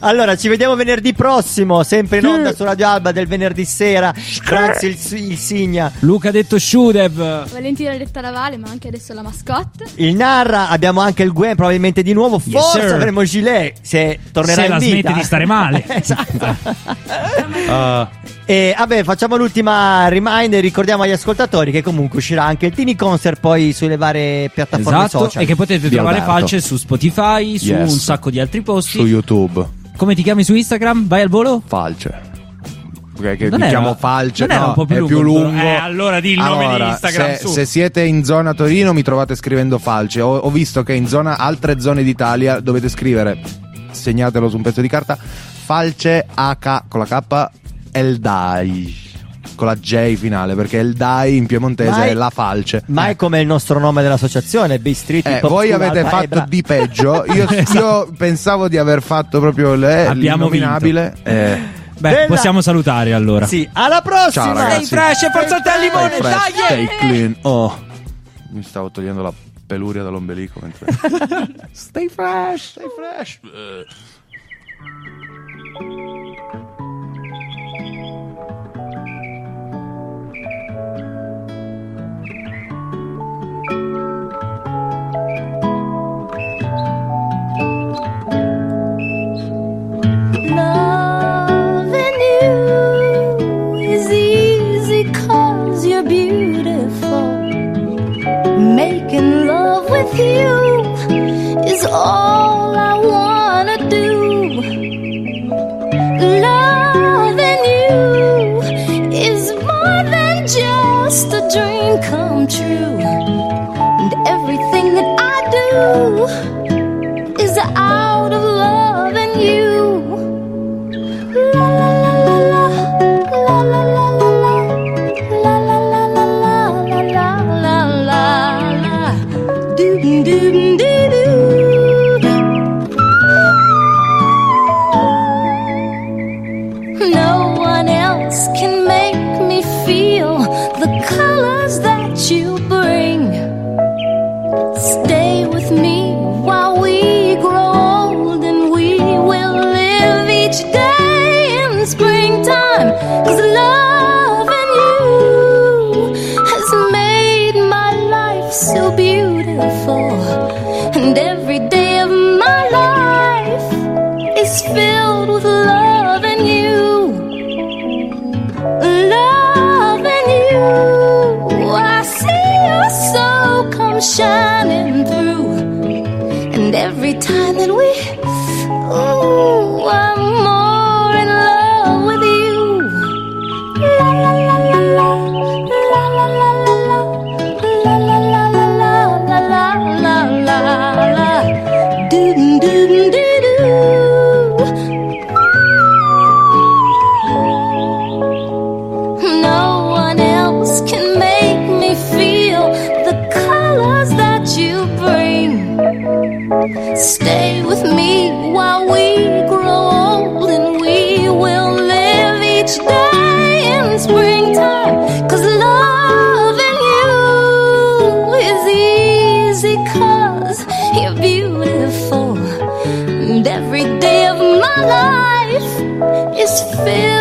Allora, ci vediamo venerdì prossimo, sempre in onda su Radio Alba del venerdì sera. Grazie il, il Signa. Luca ha detto Shudeb. Valentina ha detto la Vale, ma anche adesso la mascotte. Il Narra, abbiamo anche il Gwen probabilmente di nuovo. Yes, forse sir. avremo Gilet se tornerà se in vita. Se la smette di stare male. Esatto. uh. E vabbè, facciamo l'ultima reminder, ricordiamo agli ascoltatori che comunque uscirà anche il Tini Concert poi sulle varie piattaforme esatto, social. E che potete Di trovare Alberto. Falce su Spotify, su yes. un sacco di altri posti, su YouTube. Come ti chiami su Instagram? Vai al volo? Falce. Che non diciamo era, Falce no, un po' più è lungo, più lungo. Eh, allora di il allora, nome di Instagram se, se siete in zona Torino mi trovate scrivendo Falce. Ho, ho visto che in zona altre zone d'Italia dovete scrivere, segnatelo su un pezzo di carta, Falce H con la K Eldai con la J finale, perché Eldai in piemontese mai, è la falce, ma è eh. come il nostro nome dell'associazione B Street eh, voi School, avete Alba fatto di peggio. Io, esatto. io pensavo di aver fatto proprio le, l'innominabile eh. beh della... possiamo salutare allora sì alla prossima. Ciao, stay fresh e forzate al limone, stay fresh, stay clean oh mi stavo togliendo la peluria dall'ombelico mentre... Stay fresh, stay fresh. You is all I wanna do. Loving you is more than just a dream come true. And everything that I do is out of loving you. La la la la la la la la. Shining through, and every time that we, ooh, I'm more in love with you. La la la la la, la la la la, la la la la la la la la la la, do do do do. No one else can make me feel the colors that you bring. Stay with me while we grow old, and we will live each day in springtime. Cause loving you is easy, cause you're beautiful. And every day of my life is filled